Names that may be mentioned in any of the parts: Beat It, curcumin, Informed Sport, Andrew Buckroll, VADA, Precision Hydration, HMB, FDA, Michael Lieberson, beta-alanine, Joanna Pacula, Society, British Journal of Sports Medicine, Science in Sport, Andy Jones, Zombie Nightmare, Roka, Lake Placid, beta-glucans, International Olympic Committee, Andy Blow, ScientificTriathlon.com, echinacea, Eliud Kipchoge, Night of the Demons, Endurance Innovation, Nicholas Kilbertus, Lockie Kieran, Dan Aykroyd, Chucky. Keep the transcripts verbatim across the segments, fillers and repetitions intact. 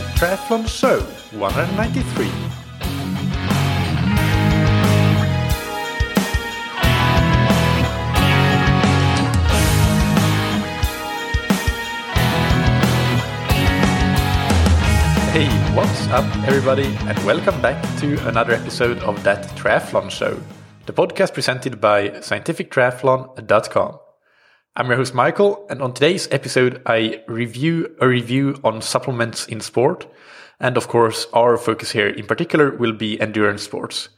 at Triathlon Show one ninety-three. Hey, what's up everybody, and welcome back to another episode of That Triathlon Show, the podcast presented by Scientific Triathlon dot com. I'm your host Michael, and on today's episode I review a review on supplements in sport, and of course our focus here in particular will be endurance sports.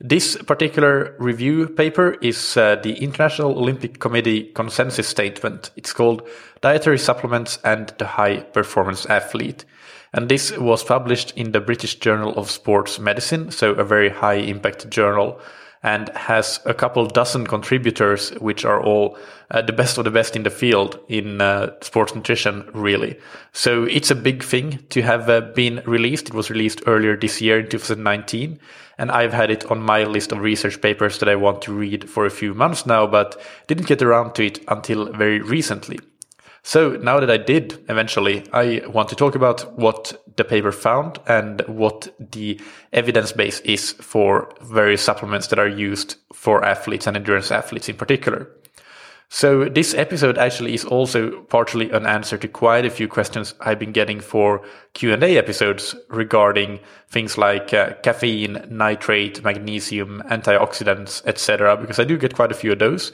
This particular review paper is uh, the International Olympic Committee consensus statement. It's called Dietary Supplements and the High Performance Athlete. And this was published in the British Journal of Sports Medicine, so a very high impact journal, and has a couple dozen contributors, which are all uh, the best of the best in the field in uh, sports nutrition, really. So it's a big thing to have uh, been released. It was released earlier this year in two thousand nineteen, and I've had it on my list of research papers that I want to read for a few months now, but didn't get around to it until very recently. So now that I did, eventually, I want to talk about what the paper found and what the evidence base is for various supplements that are used for athletes and endurance athletes in particular. So this episode actually is also partially an answer to quite a few questions I've been getting for Q and A episodes regarding things like uh, caffeine, nitrate, magnesium, antioxidants, et cetera, because I do get quite a few of those.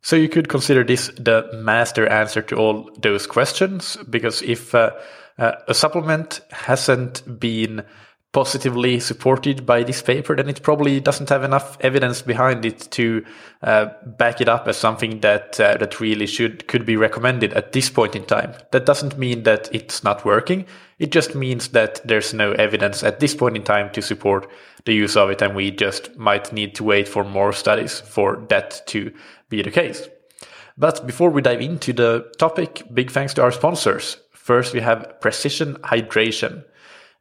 So you could consider this the master answer to all those questions, because if uh, uh, a supplement hasn't been positively supported by this paper, then it probably doesn't have enough evidence behind it to uh, back it up as something that uh, that really should could be recommended at this point in time. That doesn't mean that it's not working. It just means that there's no evidence at this point in time to support the use of it, and we just might need to wait for more studies for that to be the case. But before we dive into the topic, big thanks to our sponsors. First, we have Precision Hydration.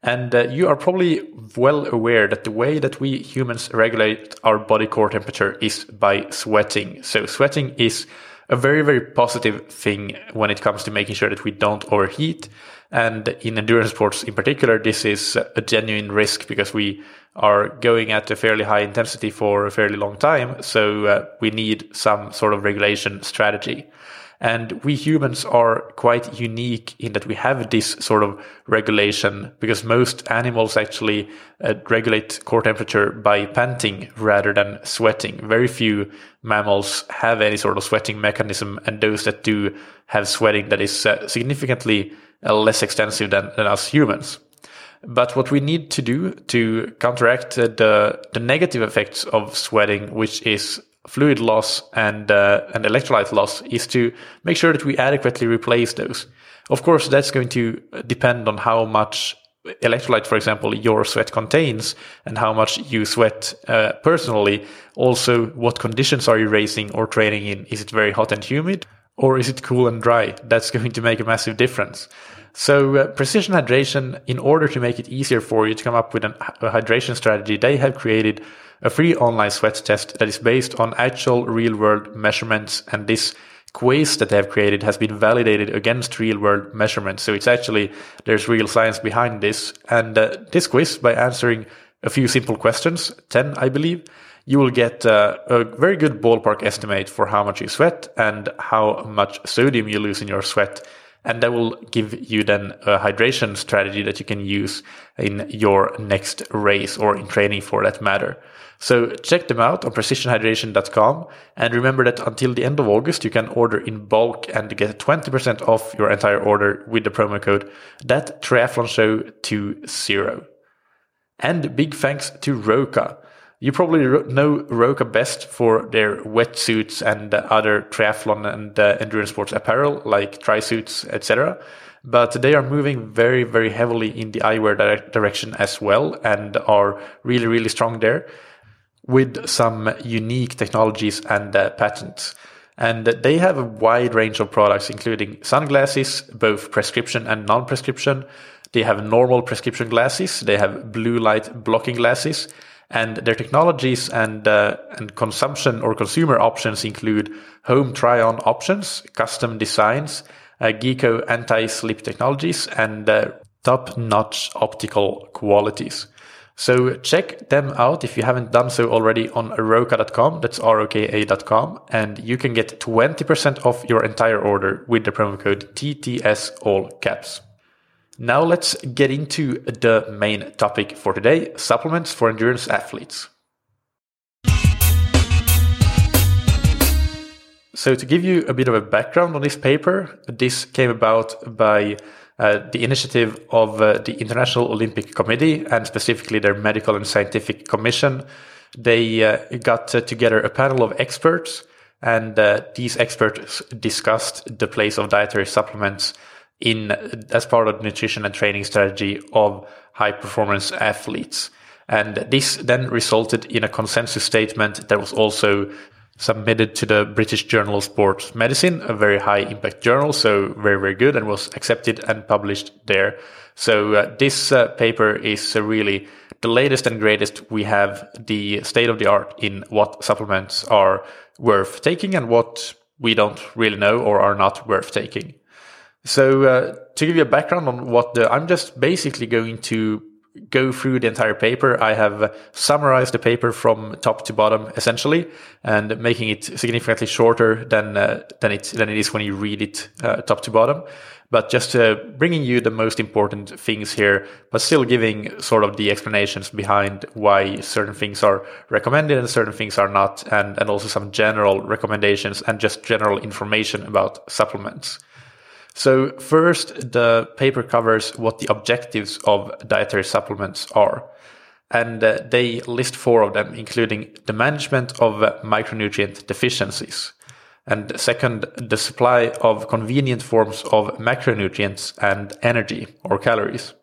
And uh, you are probably well aware that the way that we humans regulate our body core temperature is by sweating. So sweating is a very, very positive thing when it comes to making sure that we don't overheat. And in endurance sports in particular, this is a genuine risk because we are going at a fairly high intensity for a fairly long time. So uh, we need some sort of regulation strategy. And we humans are quite unique in that we have this sort of regulation, because most animals actually uh, regulate core temperature by panting rather than sweating. Very few mammals have any sort of sweating mechanism, and those that do have sweating that is uh, significantly uh, less extensive than, than us humans. But what we need to do to counteract uh, the, the negative effects of sweating, which is fluid loss and uh, and electrolyte loss, is to make sure that we adequately replace those. Of course, that's going to depend on how much electrolyte, for example, your sweat contains and how much you sweat uh, personally. Also, what conditions are you racing or training in? Is it very hot and humid, or is it cool and dry? That's going to make a massive difference. So uh, Precision Hydration, in order to make it easier for you to come up with an, a hydration strategy, they have created a free online sweat test that is based on actual real-world measurements, and this quiz that they have created has been validated against real-world measurements. So it's actually, there's real science behind this. And uh, this quiz, by answering a few simple questions, ten I believe, you will get uh, a very good ballpark estimate for how much you sweat and how much sodium you lose in your sweat. And that will give you then a hydration strategy that you can use in your next race or in training for that matter. So check them out on precision hydration dot com. And remember that until the end of August, you can order in bulk and get twenty percent off your entire order with the promo code that triathlon show twenty. And big thanks to Roka. You probably know Roka best for their wetsuits and other triathlon and uh, endurance sports apparel like tri-suits, et cetera. But they are moving very, very heavily in the eyewear dire- direction as well, and are really, really strong there with some unique technologies and uh, patents. And they have a wide range of products, including sunglasses, both prescription and non-prescription. They have normal prescription glasses. They have blue light blocking glasses. And their technologies and uh, and consumption or consumer options include home try-on options, custom designs, uh, Geeko anti-slip technologies, and uh, top-notch optical qualities. So check them out if you haven't done so already on roka dot com, that's R O K A dot com, and you can get twenty percent off your entire order with the promo code T T S, all caps. Now let's get into the main topic for today, supplements for endurance athletes. So to give you a bit of a background on this paper, this came about by uh, the initiative of uh, the International Olympic Committee and specifically their Medical and Scientific Commission. They uh, got uh, together a panel of experts, and uh, these experts discussed the place of dietary supplements in as part of the nutrition and training strategy of high-performance athletes. And this then resulted in a consensus statement that was also submitted to the British Journal of Sports Medicine, a very high impact journal, so very, very good, and was accepted and published there. So uh, this uh, paper is uh, really the latest and greatest. We have the state of the art in what supplements are worth taking and what we don't really know or are not worth taking. So uh, to give you a background on what the, I'm just basically going to go through the entire paper. I have summarized the paper from top to bottom, essentially, and making it significantly shorter than uh, than it than it is when you read it uh, top to bottom. But just uh, bringing you the most important things here, but still giving sort of the explanations behind why certain things are recommended and certain things are not, and and also some general recommendations and just general information about supplements. So first, the paper covers what the objectives of dietary supplements are, and uh, they list four of them, including the management of micronutrient deficiencies, and second, the supply of convenient forms of macronutrients and energy or calories,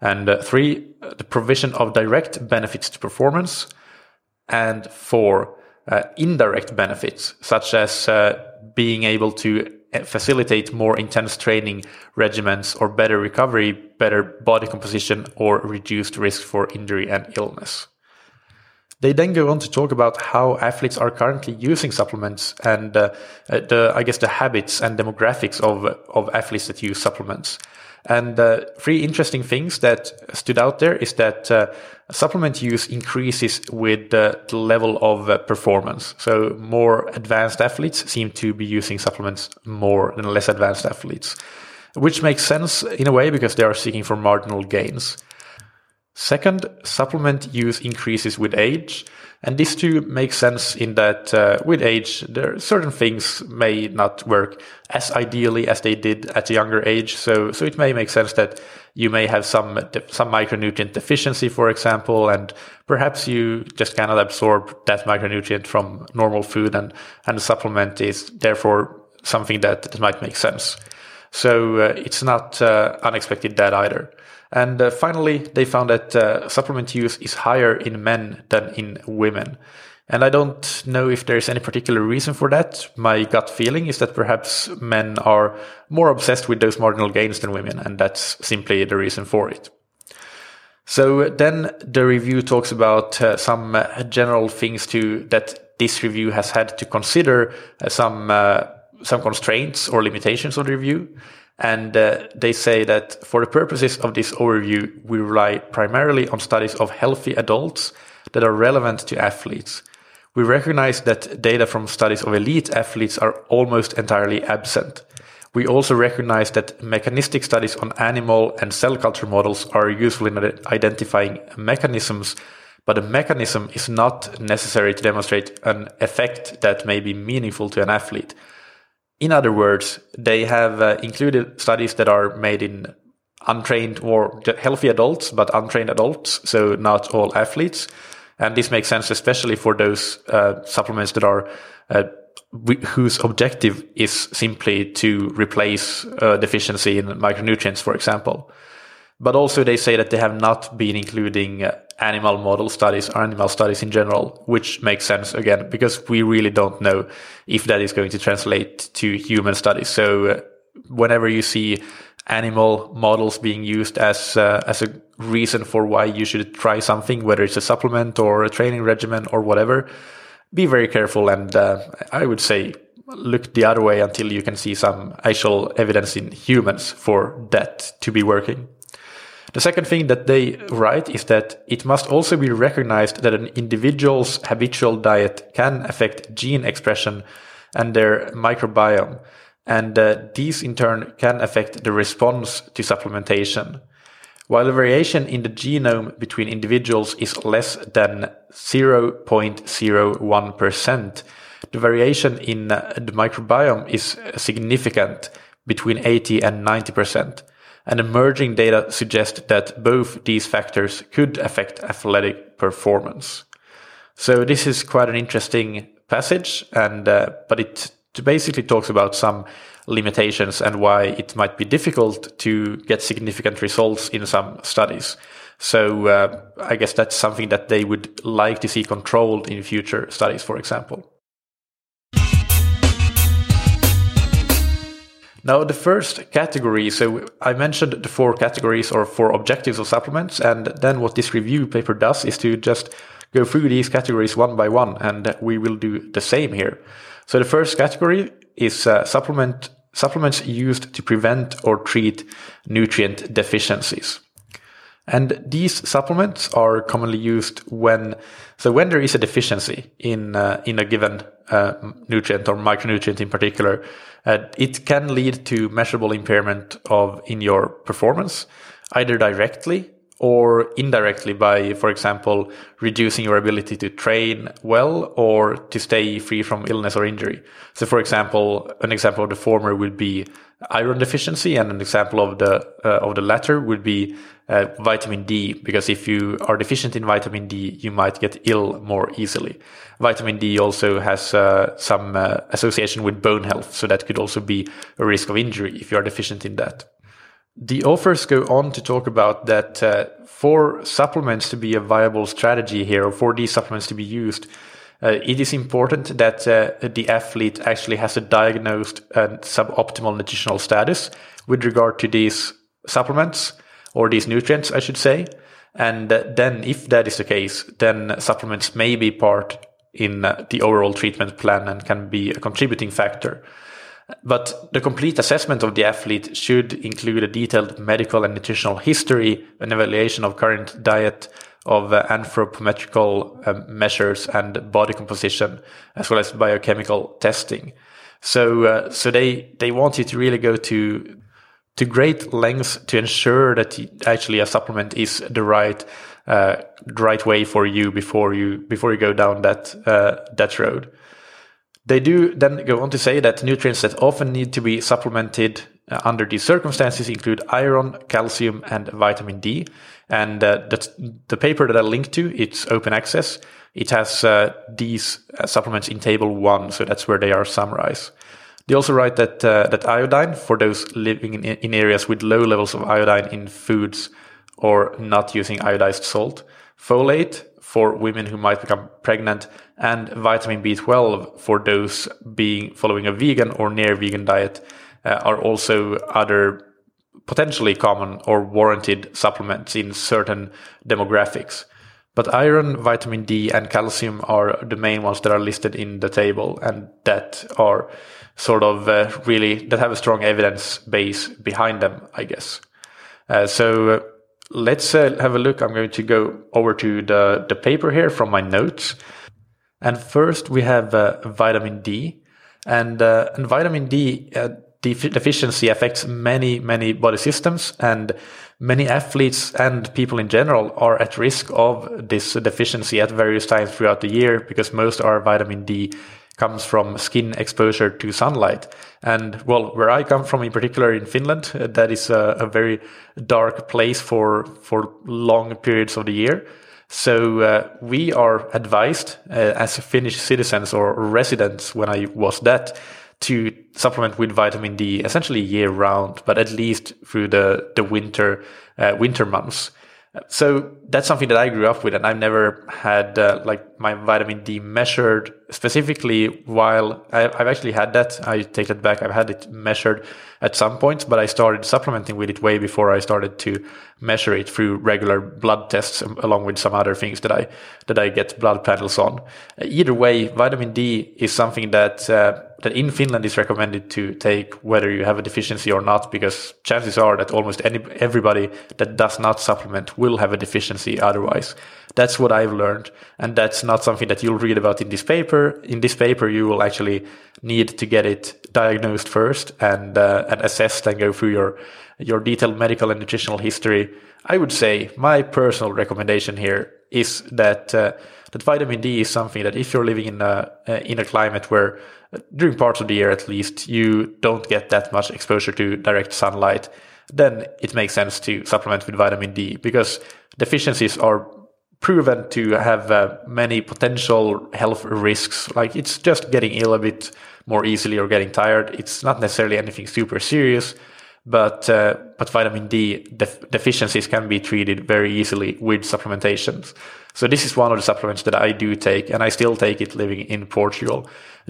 and uh, three, the provision of direct benefits to performance, and four, uh, indirect benefits, such as uh, being able to facilitate more intense training regimens or better recovery, better body composition, or reduced risk for injury and illness. They then go on to talk about how athletes are currently using supplements and uh, the, I guess, the habits and demographics of, of athletes that use supplements. And uh, three interesting things that stood out there is that uh, supplement use increases with uh, the level of uh, performance. So more advanced athletes seem to be using supplements more than less advanced athletes, which makes sense in a way because they are seeking for marginal gains. Second, supplement use increases with age. And this too makes sense in that uh, with age, there certain things may not work as ideally as they did at a younger age. So so it may make sense that you may have some some micronutrient deficiency, for example, and perhaps you just cannot absorb that micronutrient from normal food, and, and the supplement is therefore something that, that might make sense. So uh, it's not uh, unexpected that either. And uh, finally, they found that uh, supplement use is higher in men than in women. And I don't know if there's any particular reason for that. My gut feeling is that perhaps men are more obsessed with those marginal gains than women, and that's simply the reason for it. So then the review talks about uh, some uh, general things to that this review has had to consider, uh, some uh, some constraints or limitations of the review. And uh, they say that for the purposes of this overview, we rely primarily on studies of healthy adults that are relevant to athletes. We recognize that data from studies of elite athletes are almost entirely absent. We also recognize that mechanistic studies on animal and cell culture models are useful in identifying mechanisms, but a mechanism is not necessary to demonstrate an effect that may be meaningful to an athlete. In other words, they have uh, included studies that are made in untrained or healthy adults, but untrained adults, so not all athletes. And this makes sense, especially for those uh, supplements that are uh, whose objective is simply to replace uh, deficiency in micronutrients, for example. But also they say that they have not been including uh, animal model studies or animal studies in general, which makes sense, again, because we really don't know if that is going to translate to human studies. So uh, whenever you see animal models being used as uh, as a reason for why you should try something, whether it's a supplement or a training regimen or whatever, be very careful. And uh, I would say look the other way until you can see some actual evidence in humans for that to be working. The second thing that they write is that it must also be recognized that an individual's habitual diet can affect gene expression and their microbiome, and uh, these in turn can affect the response to supplementation. While the variation in the genome between individuals is less than zero point zero one percent, the variation in the microbiome is significant, between eighty and ninety percent, and emerging data suggest that both these factors could affect athletic performance. So this is quite an interesting passage, and uh, but it basically talks about some limitations and why it might be difficult to get significant results in some studies. So uh, I guess that's something that they would like to see controlled in future studies, for example. Now, the first category, so I mentioned the four categories or four objectives of supplements, and then what this review paper does is to just go through these categories one by one, and we will do the same here. So the first category is uh, supplement supplements used to prevent or treat nutrient deficiencies. And these supplements are commonly used when, so when there is a deficiency in uh, in a given uh, nutrient or micronutrient in particular, uh, it can lead to measurable impairment of in your performance, either directly or indirectly by, for example, reducing your ability to train well or to stay free from illness or injury. So, for example, an example of the former would be iron deficiency, and an example of the uh, of the latter would be uh, vitamin D, because if you are deficient in vitamin D, you might get ill more easily. Vitamin D also has uh, some uh, association with bone health, so that could also be a risk of injury if you are deficient in that. The authors go on to talk about that uh, for supplements to be a viable strategy here, or for these supplements to be used, uh, it is important that uh, the athlete actually has a diagnosed and suboptimal nutritional status with regard to these supplements, or these nutrients, I should say. And uh, then if that is the case, then supplements may be part in uh, the overall treatment plan and can be a contributing factor. But the complete assessment of the athlete should include a detailed medical and nutritional history, an evaluation of current diet, of uh, anthropometrical uh, measures and body composition, as well as biochemical testing. So, uh, so they, they want you to really go to to great lengths to ensure that actually a supplement is the right uh, the right way for you before you before you go down that uh, that road. They do then go on to say that nutrients that often need to be supplemented uh, under these circumstances include iron, calcium, and vitamin D. And uh, that's the paper that I linked to, it's open access. It has uh, these uh, supplements in table one, so that's where they are summarized. They also write that uh, that iodine, for those living in, in areas with low levels of iodine in foods or not using iodized salt, folate, for women who might become pregnant, and vitamin B twelve for those being following a vegan or near vegan diet uh, are also other potentially common or warranted supplements in certain demographics. But iron, vitamin D, and calcium are the main ones that are listed in the table, and that are sort of uh, really that have a strong evidence base behind them, I guess. Uh, so. Uh, Let's uh, have a look. I'm going to go over to the, the paper here from my notes. And first we have uh, vitamin D. And, uh, and vitamin D uh, def- deficiency affects many, many body systems, and many athletes and people in general are at risk of this deficiency at various times throughout the year, because most of our vitamin D comes from skin exposure to sunlight. And well, where I come from in particular in Finland, that is a, a very dark place for for long periods of the year. So uh, we are advised uh, as Finnish citizens or residents, when I was that, to supplement with vitamin D essentially year round, but at least through the, the winter uh, winter months. So that's something that I grew up with, and I've never had uh, like get my vitamin D measured specifically while I, I've actually had that. I take that back. I've had it measured at some point, but I started supplementing with it way before I started to measure it through regular blood tests, along with some other things that I that I get blood panels on. Either way, vitamin D is something that uh, that in Finland is recommended to take whether you have a deficiency or not, because chances are that almost any everybody that does not supplement will have a deficiency otherwise. That's what I've learned, and that's not something that you'll read about in this paper. In this paper, you will actually need to get it diagnosed first and uh, and assessed and go through your your detailed medical and nutritional history. I would say my personal recommendation here is that uh, that vitamin D is something that if you're living in a uh, in a climate where uh, during parts of the year at least you don't get that much exposure to direct sunlight, then it makes sense to supplement with vitamin D, because deficiencies are proven to have uh, many potential health risks. Like, it's just getting ill a bit more easily or getting tired. It's not necessarily anything super serious, but uh, but vitamin D def- deficiencies can be treated very easily with supplementations. So this is one of the supplements that I do take, and I still take it living in Portugal,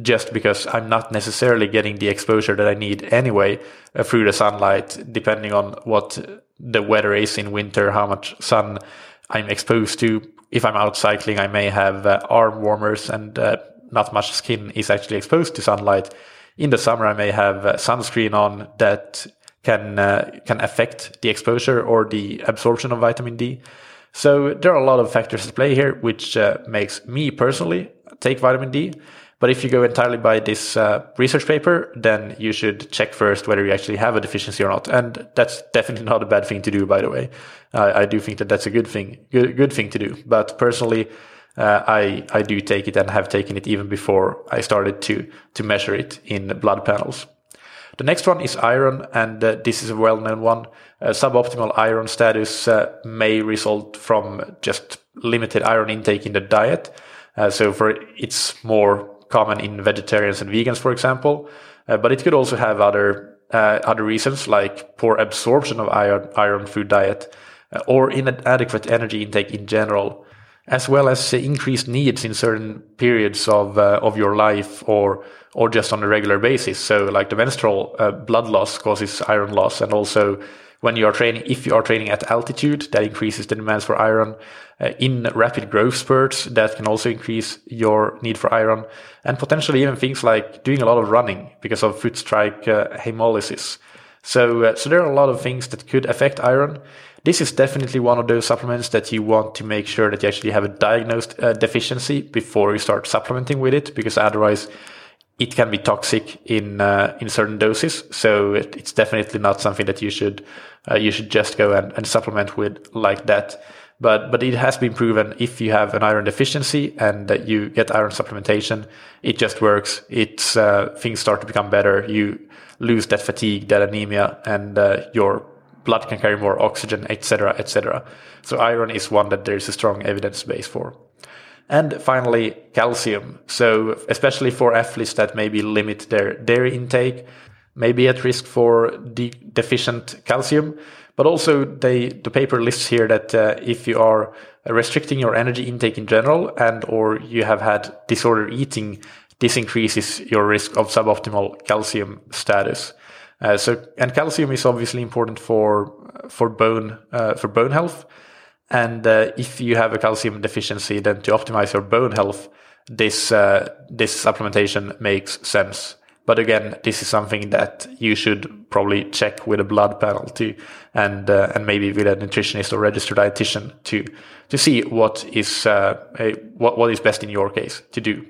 just because I'm not necessarily getting the exposure that I need anyway uh, through the sunlight, depending on what the weather is in winter, how much sun I'm exposed to. If I'm out cycling, I may have uh, arm warmers, and uh, not much skin is actually exposed to sunlight. In the summer, I may have uh, sunscreen on that can uh, can affect the exposure or the absorption of vitamin D. So there are a lot of factors at play here, which uh, makes me personally take vitamin D. But if you go entirely by this uh, research paper, then you should check first whether you actually have a deficiency or not. And that's definitely not a bad thing to do, by the way. Uh, I do think that that's a good thing, good, good thing to do. But personally, uh, I I do take it and have taken it even before I started to to measure it in blood panels. The next one is iron, and uh, this is a well-known one. Uh, suboptimal iron status uh, may result from just limited iron intake in the diet. Uh, so for it's more common in vegetarians and vegans, for example, uh, but it could also have other uh, other reasons, like poor absorption of iron iron through diet, uh, or inadequate energy intake in general, as well as increased needs in certain periods of uh, of your life, or or just on a regular basis. So, like, the menstrual uh, blood loss causes iron loss, and also when you are training, if you are training at altitude, that increases the demands for iron. Uh, in rapid growth spurts, that can also increase your need for iron, and potentially even things like doing a lot of running because of foot strike uh, hemolysis. So, uh, so there are a lot of things that could affect iron. This is definitely one of those supplements that you want to make sure that you actually have a diagnosed uh, deficiency before you start supplementing with it, because otherwise it can be toxic in uh, in certain doses. So it, it's definitely not something that you should uh, you should just go and, and supplement with like that. But but it has been proven, if you have an iron deficiency and that you get iron supplementation, it just works. It's uh, things start to become better. You lose that fatigue, that anemia, and uh, your blood can carry more oxygen, et cetera, et cetera. So iron is one that there is a strong evidence base for. And finally, calcium. So especially for athletes that maybe limit their dairy intake, may be at risk for de- deficient calcium. But also, they, the paper lists here that uh, if you are restricting your energy intake in general, and or you have had disordered eating, this increases your risk of suboptimal calcium status. Uh, so, and calcium is obviously important for for bone uh, for bone health. And uh, if you have a calcium deficiency, then to optimize your bone health, this uh, this supplementation makes sense. But again, this is something that you should probably check with a blood panel too, and uh, and maybe with a nutritionist or registered dietitian to to see what is uh, a, what what is best in your case to do.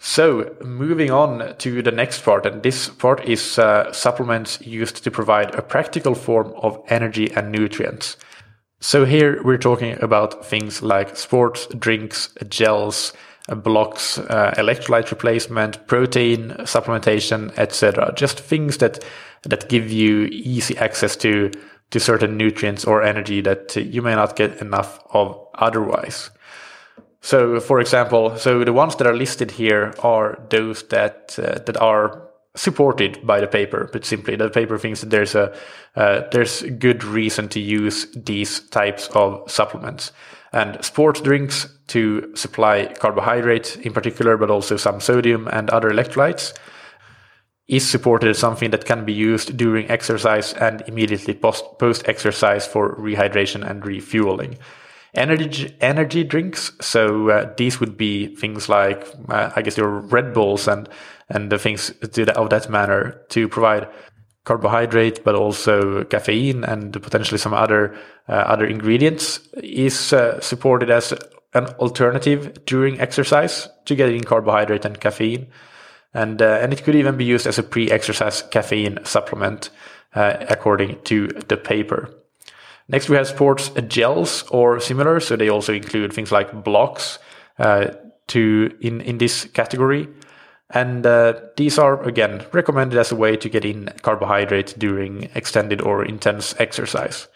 So moving on to the next part, and this part is uh, supplements used to provide a practical form of energy and nutrients. So here we're talking about things like sports drinks, gels, blocks, uh, electrolyte replacement, protein supplementation, et cetera. Just things that that give you easy access to to certain nutrients or energy that you may not get enough of otherwise. So, for example, so the ones that are listed here are those that uh, that are supported by the paper, but simply the paper thinks that there's a uh, there's good reason to use these types of supplements. And sports drinks to supply carbohydrate in particular, but also some sodium and other electrolytes, is supported as something that can be used during exercise and immediately post, post-exercise for rehydration and refueling. Energy energy drinks, so uh, these would be things like, uh, I guess, your Red Bulls and, and the things to the, of that manner, to provide carbohydrate, but also caffeine and potentially some other uh, other ingredients, is uh, supported as an alternative during exercise to getting carbohydrate and caffeine. And uh, and it could even be used as a pre-exercise caffeine supplement, uh, according to the paper. Next, we have sports gels or similar. So they also include things like blocks uh, to in, in this category. And uh, these are, again, recommended as a way to get in carbohydrate during extended or intense exercise.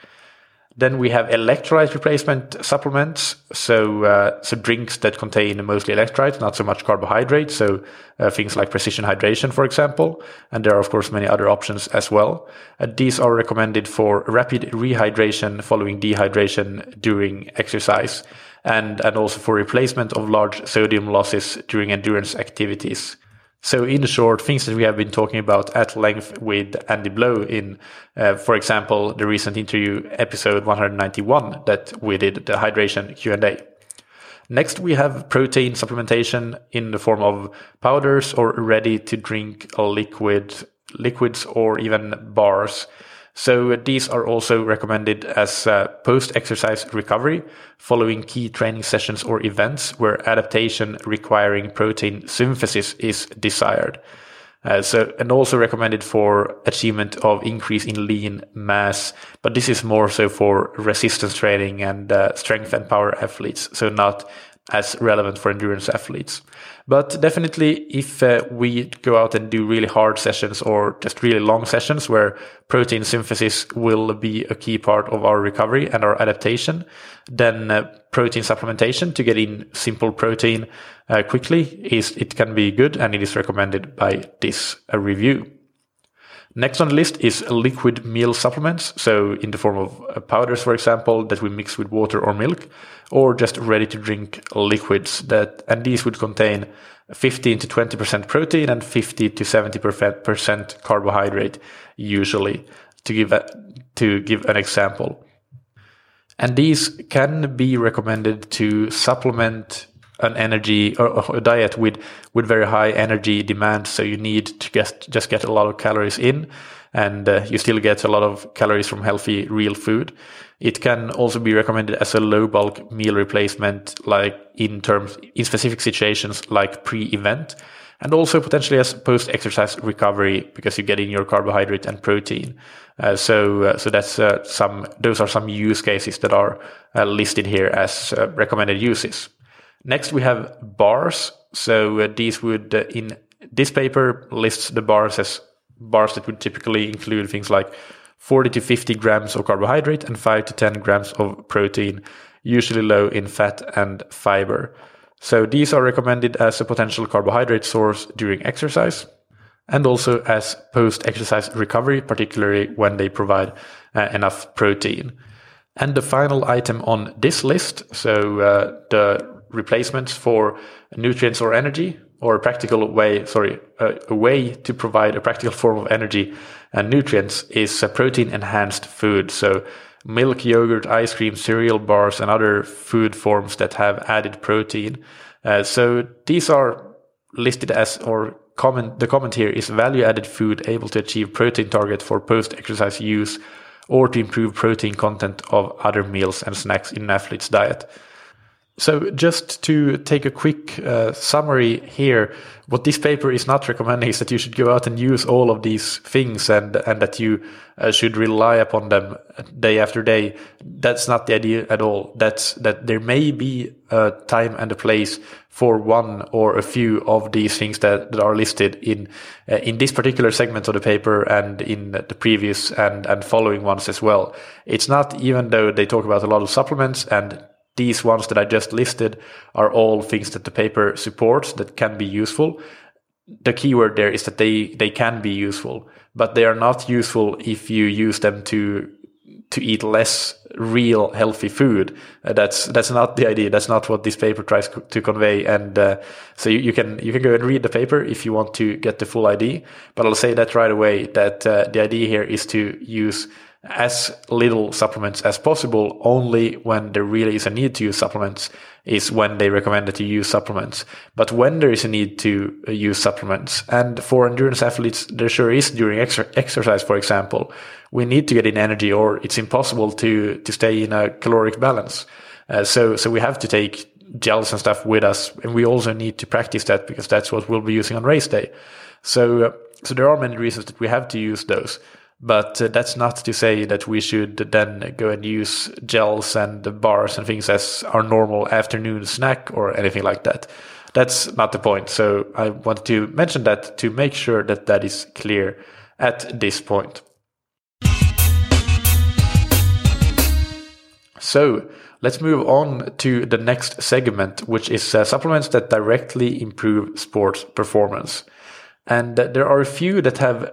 Then we have electrolyte replacement supplements. So uh, so drinks that contain mostly electrolytes, not so much carbohydrate. So uh, things like Precision Hydration, for example. And there are, of course, many other options as well. Uh, these are recommended for rapid rehydration following dehydration during exercise. And, and also for replacement of large sodium losses during endurance activities. So in short, things that we have been talking about at length with Andy Blow in, uh, for example, the recent interview episode one hundred ninety-one that we did, the hydration Q and A. Next, we have protein supplementation in the form of powders or ready-to-drink liquid, liquids or even bars. So these are also recommended as uh, post-exercise recovery following key training sessions or events where adaptation requiring protein synthesis is desired. Uh, so and also recommended for achievement of increase in lean mass, but this is more so for resistance training and uh, strength and power athletes, so not as relevant for endurance athletes. But definitely, if uh, we go out and do really hard sessions or just really long sessions where protein synthesis will be a key part of our recovery and our adaptation, then uh, protein supplementation to get in simple protein uh, quickly is it can be good, and it is recommended by this uh, review. Next on the list is liquid meal supplements, so in the form of powders, for example, that we mix with water or milk, or just ready-to-drink liquids. That and these would contain fifteen to twenty percent protein and fifty to seventy percent carbohydrate, usually, to give a, to give an example. And these can be recommended to supplement an energy or a diet with, with very high energy demand. So you need to just, just get a lot of calories in, and uh, you still get a lot of calories from healthy real food. It can also be recommended as a low bulk meal replacement, like in terms, in specific situations like pre-event, and also potentially as post-exercise recovery, because you get in your carbohydrate and protein. Uh, so, uh, so that's uh, some, those are some use cases that are uh, listed here as uh, recommended uses. Next, we have bars. So uh, these would, uh, in this paper, lists the bars as bars that would typically include things like forty to fifty grams of carbohydrate and five to ten grams of protein, usually low in fat and fiber. So these are recommended as a potential carbohydrate source during exercise, and also as post-exercise recovery, particularly when they provide uh, enough protein. And the final item on this list, so uh, the replacements for nutrients or energy, or a practical way, sorry, a, a way to provide a practical form of energy and nutrients is protein-enhanced food. So milk, yogurt, ice cream, cereal bars, and other food forms that have added protein. Uh, so these are listed as, or comment, the comment here is value-added food able to achieve protein target for post-exercise use or to improve protein content of other meals and snacks in an athlete's diet. So just to take a quick uh, summary here, what this paper is not recommending is that you should go out and use all of these things and and that you uh, should rely upon them day after day. That's not the idea at all. That's that there may be a time and a place for one or a few of these things that, that are listed in uh, in this particular segment of the paper and in the previous and, and following ones as well. It's not, even though they talk about a lot of supplements, and these ones that I just listed are all things that the paper supports that can be useful. the keyword there is that they, they can be useful, but they are not useful if you use them to to eat less real healthy food. Uh, that's that's not the idea. That's not what this paper tries co- to convey. And uh, so you, you can you can go and read the paper if you want to get the full idea. But I'll say that right away that uh, the idea here is to use as little supplements as possible. Only when there really is a need to use supplements is when they recommend that you use supplements. But when there is a need to use supplements, and for endurance athletes, there sure is during ex- exercise, for example, we need to get in energy, or it's impossible to to stay in a caloric balance. Uh, so so we have to take gels and stuff with us, and we also need to practice that because that's what we'll be using on race day. So uh, so there are many reasons that we have to use those. But uh, that's not to say that we should then go and use gels and bars and things as our normal afternoon snack or anything like that. That's not the point. So I wanted to mention that to make sure that that is clear at this point. So let's move on to the next segment, which is uh, supplements that directly improve sports performance. And uh, there are a few that have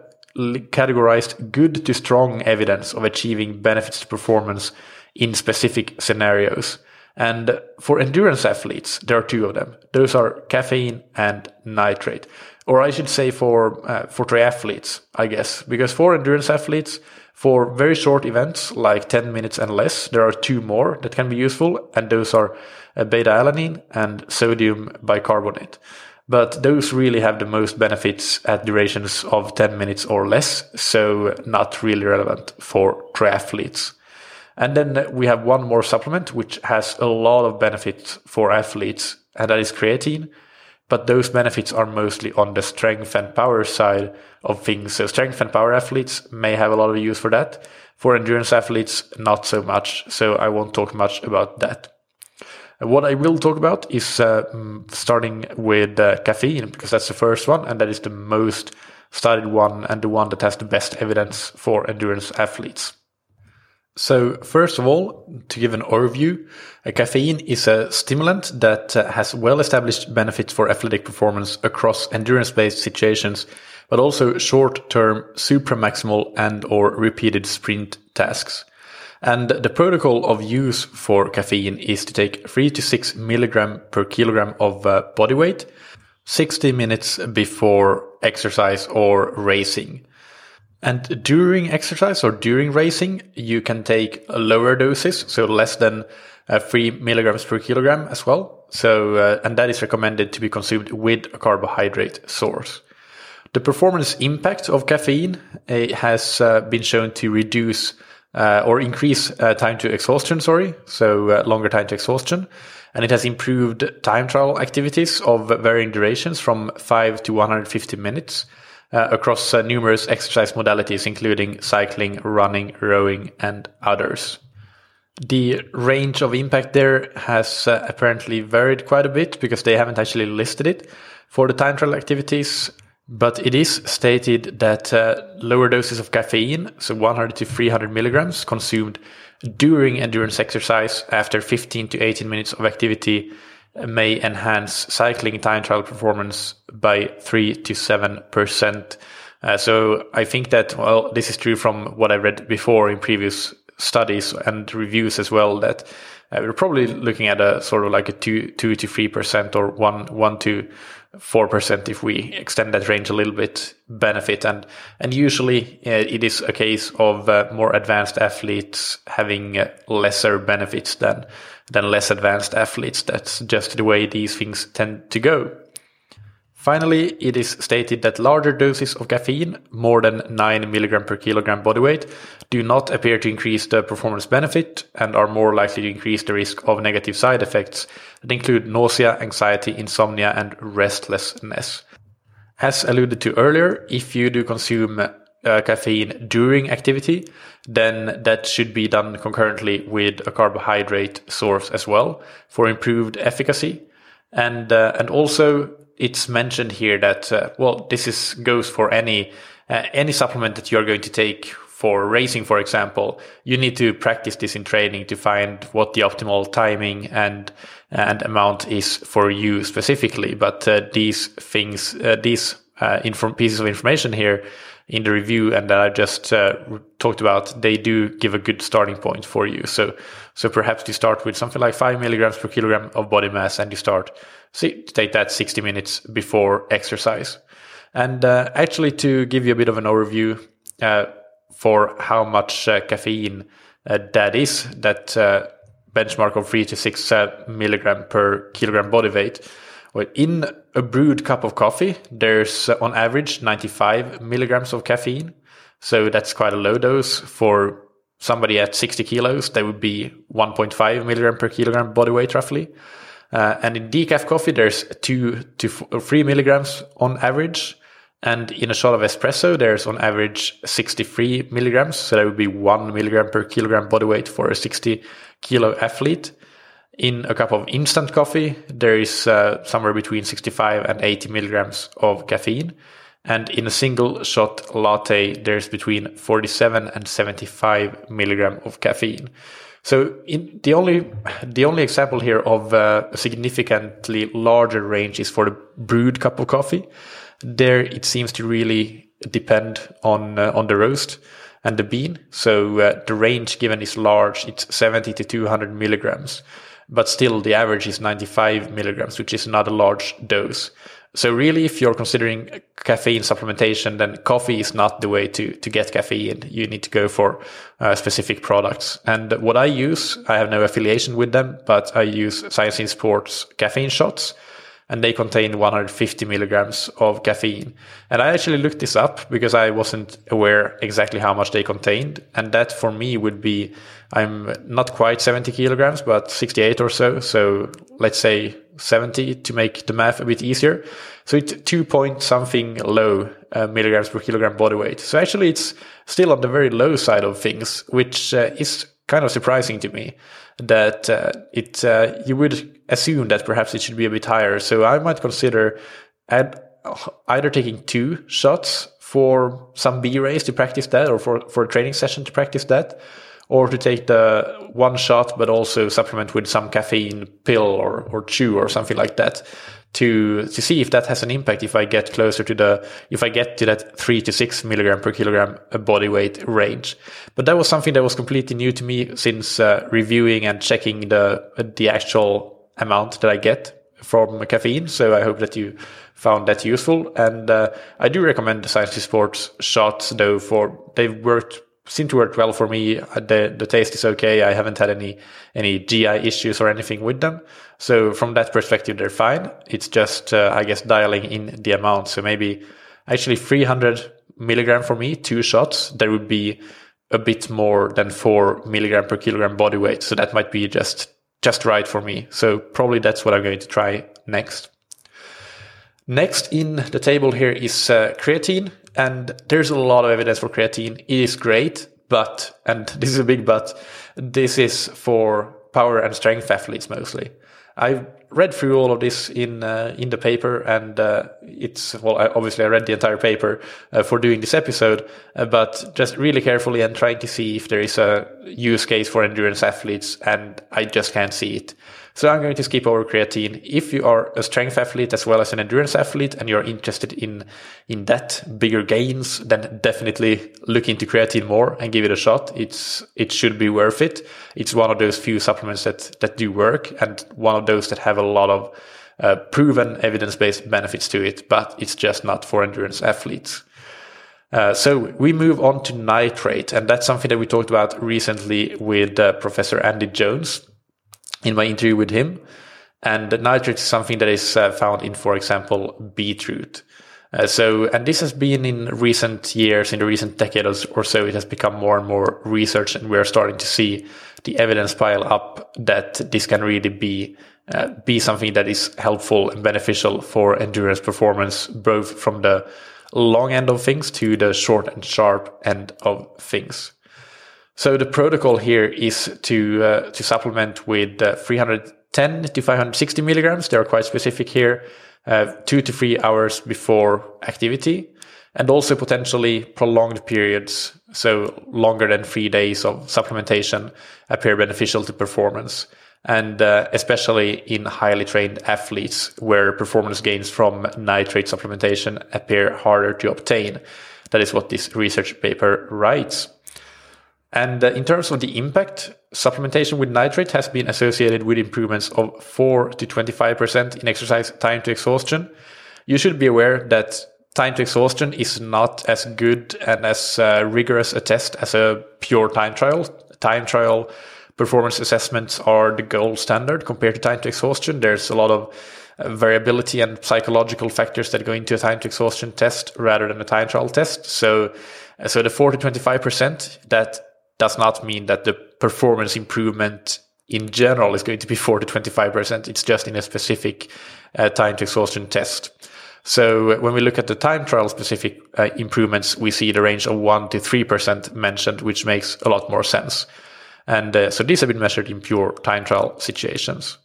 categorized good to strong evidence of achieving benefits to performance in specific scenarios. And for endurance athletes, there are two of them. Those are caffeine and nitrate. Or I should say for uh, for triathletes, I guess. Because for endurance athletes, for very short events, like ten minutes and less, there are two more that can be useful. And those are uh, beta-alanine and sodium bicarbonate. But those really have the most benefits at durations of ten minutes or less, so not really relevant for triathletes. And then we have one more supplement which has a lot of benefits for athletes, and that is creatine. But those benefits are mostly on the strength and power side of things. So strength and power athletes may have a lot of use for that. For endurance athletes, not so much, so I won't talk much about that. What I will talk about is uh, starting with uh, caffeine, because that's the first one, and that is the most studied one and the one that has the best evidence for endurance athletes. So first of all, to give an overview, uh, caffeine is a stimulant that uh, has well-established benefits for athletic performance across endurance-based situations, but also short-term, supramaximal and or repeated sprint tasks. And the protocol of use for caffeine is to take three to six milligram per kilogram of uh, body weight, sixty minutes before exercise or racing. And during exercise or during racing, you can take lower doses, so less than uh, three milligrams per kilogram as well. So, uh, and that is recommended to be consumed with a carbohydrate source. The performance impact of caffeine uh, has uh, been shown to reduce Uh, or increase uh, time to exhaustion, sorry, so uh, longer time to exhaustion. And it has improved time trial activities of varying durations from five to one hundred fifty minutes uh, across uh, numerous exercise modalities, including cycling, running, rowing, and others. The range of impact there has uh, apparently varied quite a bit because they haven't actually listed it for the time trial activities. But it is stated that uh, lower doses of caffeine, so one hundred to three hundred milligrams, consumed during endurance exercise after fifteen to eighteen minutes of activity may enhance cycling time trial performance by three to seven percent. Uh, so I think that, well, this is true from what I read before in previous studies and reviews as well, that uh, we're probably looking at a sort of like a two, two to three percent or one, one to four percent if we extend that range a little bit benefit. And and usually uh, it is a case of uh, more advanced athletes having uh, lesser benefits than than less advanced athletes. That's just the way these things tend to go. Finally, it is stated that larger doses of caffeine, more than nine milligrams per kilogram body weight, do not appear to increase the performance benefit and are more likely to increase the risk of negative side effects that include nausea, anxiety, insomnia, and restlessness. As alluded to earlier, if you do consume uh, caffeine during activity, then that should be done concurrently with a carbohydrate source as well for improved efficacy. And, uh, and also, it's mentioned here that, uh, well, this is goes for any uh, any supplement that you're going to take for racing, for example. You need to practice this in training to find what the optimal timing and and amount is for you specifically. But uh, these things, uh, these uh, inform- pieces of information here in the review and that I just uh, talked about, they do give a good starting point for you. So so perhaps you start with something like five milligrams per kilogram of body mass, and you start, see, take that sixty minutes before exercise. And uh, actually, to give you a bit of an overview uh, for how much uh, caffeine uh, that is, that uh, benchmark of three to six uh, milligram per kilogram body weight. Well, in a brewed cup of coffee, there's uh, on average ninety-five milligrams of caffeine. So that's quite a low dose. For somebody at sixty kilos, that would be one point five milligram per kilogram body weight roughly. Uh, and in decaf coffee, there's two to f- three milligrams on average. And in a shot of espresso, there's on average sixty-three milligrams. So that would be one milligram per kilogram body weight for a sixty kilo athlete. In a cup of instant coffee, there is uh, somewhere between sixty-five and eighty milligrams of caffeine. And in a single shot latte, there's between forty-seven and seventy-five milligram of caffeine. So in the only the only example here of uh, a significantly larger range is for the brewed cup of coffee. There it seems to really depend on uh, on the roast and the bean. So uh, the range given is large. It's seventy to two hundred milligrams. But still, the average is ninety-five milligrams, which is not a large dose. So really, if you're considering caffeine supplementation, then coffee is not the way to, to get caffeine. You need to go for uh, specific products. And what I use, I have no affiliation with them, but I use Science in Sport's caffeine shots, and they contain one hundred fifty milligrams of caffeine. And I actually looked this up because I wasn't aware exactly how much they contained. And that for me would be, I'm not quite seventy kilograms, but sixty-eight or so. So let's say seventy to make the math a bit easier. So it's two point something low uh, milligrams per kilogram body weight. So actually it's still on the very low side of things, which uh, is kind of surprising to me that uh, it uh, you would assume that perhaps it should be a bit higher. So I might consider ad- either taking two shots for some B-race to practice that, or for, for a training session to practice that, or to take the one shot but also supplement with some caffeine pill or, or chew or something like that to to see if that has an impact, if I get closer to the, if I get to that three to six milligram per kilogram body weight range. But that was something that was completely new to me since uh, reviewing and checking the the actual amount that I get from caffeine. So I hope that you found that useful. And uh, I do recommend the Science in Sports shots though, for they've worked seem to work well for me. The the taste is okay. I haven't had any any G I issues or anything with them. So from that perspective, they're fine. It's just, uh, I guess, dialing in the amount. So maybe actually three hundred milligram for me, two shots, that would be a bit more than four milligram per kilogram body weight. So that might be just just right for me. So probably that's what I'm going to try next. Next in the table here is uh, creatine. And there's a lot of evidence for creatine. It is great, but, and this is a big but, this is for power and strength athletes mostly. I've read through all of this in uh, in the paper, and uh, it's, well, I, obviously I read the entire paper uh, for doing this episode, uh, but just really carefully and trying to see if there is a use case for endurance athletes, and I just can't see it. So I'm going to skip over creatine. If you are a strength athlete as well as an endurance athlete and you're interested in in that, bigger gains, then definitely look into creatine more and give it a shot. It's it should be worth it. It's one of those few supplements that, that do work, and one of those that have a lot of uh, proven evidence-based benefits to it, but it's just not for endurance athletes. Uh, so we move on to nitrate, and that's something that we talked about recently with uh, Professor Andy Jones in my interview with him. And nitrate is something that is uh, found in, for example, beetroot. Uh, so, and this has been in recent years, in the recent decade or so, it has become more and more research, and we're starting to see the evidence pile up that this can really be uh, be something that is helpful and beneficial for endurance performance, both from the long end of things to the short and sharp end of things. So the protocol here is to uh, to supplement with uh, three hundred ten to five hundred sixty milligrams. They are quite specific here, uh, two to three hours before activity, and also potentially prolonged periods. So longer than three days of supplementation appear beneficial to performance. and uh, especially in highly trained athletes, where performance gains from nitrate supplementation appear harder to obtain. That is what this research paper writes. And uh, in terms of the impact, supplementation with nitrate has been associated with improvements of four to twenty-five percent in exercise time to exhaustion. You should be aware that time to exhaustion is not as good and as uh, rigorous a test as a pure time trial. Time trial performance assessments are the gold standard compared to time to exhaustion. There's a lot of variability and psychological factors that go into a time to exhaustion test rather than a time trial test. So so the four to twenty-five percent, that does not mean that the performance improvement in general is going to be four to twenty-five percent. It's just in a specific uh, time to exhaustion test. So when we look at the time trial specific uh, improvements, we see the range of one to three percent mentioned, which makes a lot more sense. And uh, so these have been measured in pure time trial situations.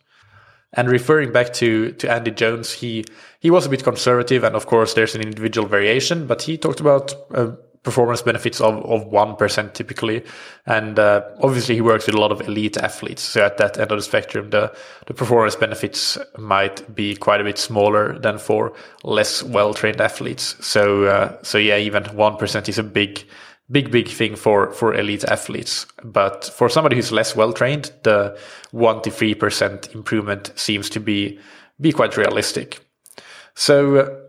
And referring back to, to Andy Jones, he, he was a bit conservative, and of course there's an individual variation, but he talked about uh, performance benefits of, of one percent typically. And uh, obviously he works with a lot of elite athletes. So at that end of the spectrum, the, the performance benefits might be quite a bit smaller than for less well-trained athletes. So uh, so yeah, even one percent is a big, big, big thing for, for elite athletes. But for somebody who's less well-trained, the one to three percent improvement seems to be, be quite realistic. So... Uh,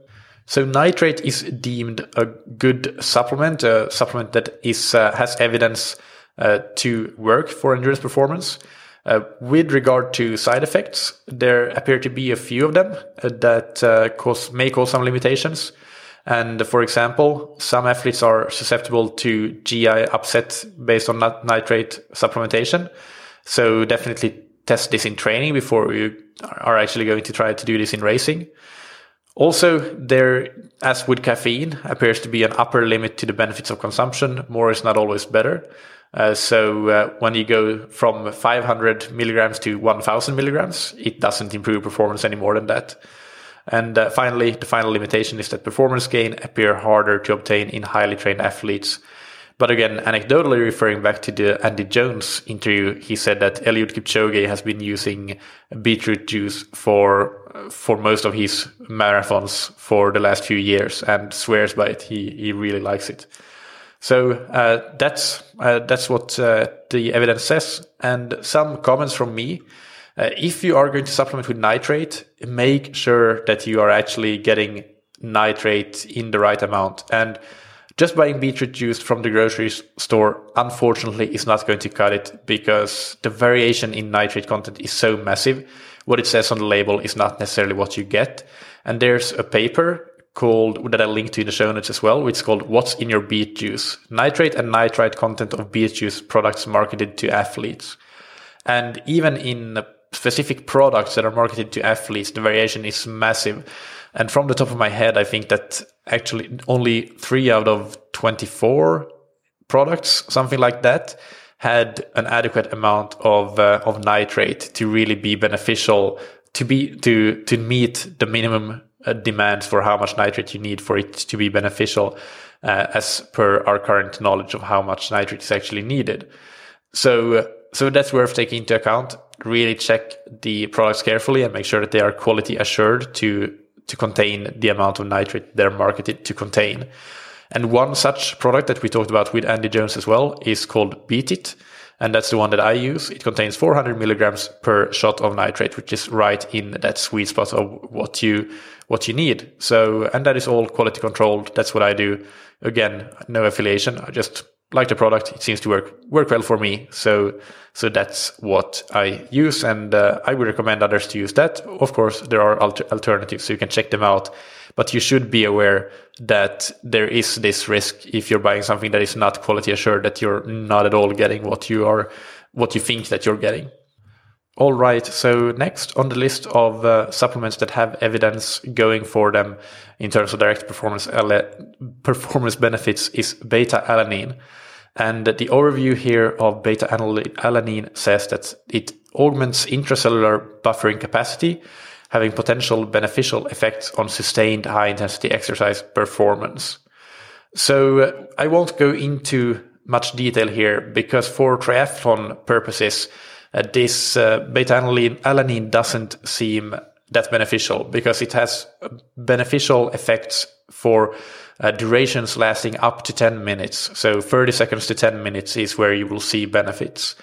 So nitrate is deemed a good supplement, a supplement that is uh, has evidence uh, to work for endurance performance. Uh, with regard to side effects, there appear to be a few of them uh, that uh, cause may cause some limitations. And for example, some athletes are susceptible to G I upset based on nitrate supplementation. So definitely test this in training before you are actually going to try to do this in racing. Also, there, as with caffeine, appears to be an upper limit to the benefits of consumption. More is not always better. Uh, so uh, when you go from five hundred milligrams to one thousand milligrams, it doesn't improve performance any more than that. And uh, finally, the final limitation is that performance gain appear harder to obtain in highly trained athletes. But again, anecdotally referring back to the Andy Jones interview, he said that Eliud Kipchoge has been using beetroot juice for for most of his marathons for the last few years and swears by it. He he really likes it. So uh, that's uh, that's what uh, the evidence says. And some comments from me. Uh, if you are going to supplement with nitrate, make sure that you are actually getting nitrate in the right amount. And just buying beetroot juice from the grocery store, unfortunately, is not going to cut it because the variation in nitrate content is so massive. What it says on the label is not necessarily what you get. And there's a paper called, that I linked to in the show notes as well, which is called What's in Your Beet Juice? Nitrate and Nitrite Content of Beet Juice Products Marketed to Athletes. And even in specific products that are marketed to athletes, the variation is massive. And from the top of my head, I think that actually only three out of twenty-four products, something like that, had an adequate amount of uh, of nitrate to really be beneficial, to be to to meet the minimum uh, demands for how much nitrate you need for it to be beneficial, uh, as per our current knowledge of how much nitrate is actually needed. So. Uh, So that's worth taking into account. Really check the products carefully and make sure that they are quality assured to, to contain the amount of nitrate they're marketed to contain. And one such product that we talked about with Andy Jones as well is called Beat It. And that's the one that I use. It contains four hundred milligrams per shot of nitrate, which is right in that sweet spot of what you, what you need. So, and that is all quality controlled. That's what I do. Again, no affiliation. I just like the product. It seems to work work well for me, so so that's what I use, and uh, I would recommend others to use that. Of course, there are alter- alternatives, so you can check them out, but you should be aware that there is this risk if you're buying something that is not quality assured, that you're not at all getting what you are, what you think that you're getting. All right, so next on the list of uh, supplements that have evidence going for them in terms of direct performance performance benefits is beta-alanine. And the overview here of beta-alanine says that it augments intracellular buffering capacity, having potential beneficial effects on sustained high-intensity exercise performance. So uh, I won't go into much detail here because for triathlon purposes, uh, this uh, beta-alanine doesn't seem that beneficial, because it has beneficial effects for uh, durations lasting up to ten minutes. So thirty seconds to ten minutes is where you will see benefits.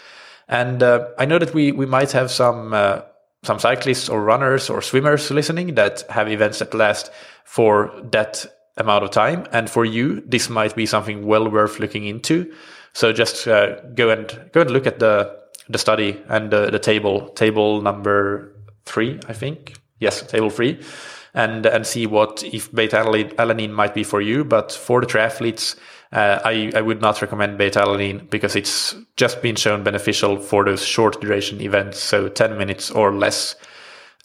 And uh, I know that we, we might have some uh, some cyclists or runners or swimmers listening that have events that last for that amount of time. And for you, this might be something well worth looking into. So just uh, go and go and look at the the study and uh, the table table number three, I think. Yes, table three, and and see what if beta-alanine might be for you. But for the triathletes, uh, I I would not recommend beta-alanine, because it's just been shown beneficial for those short duration events, so ten minutes or less.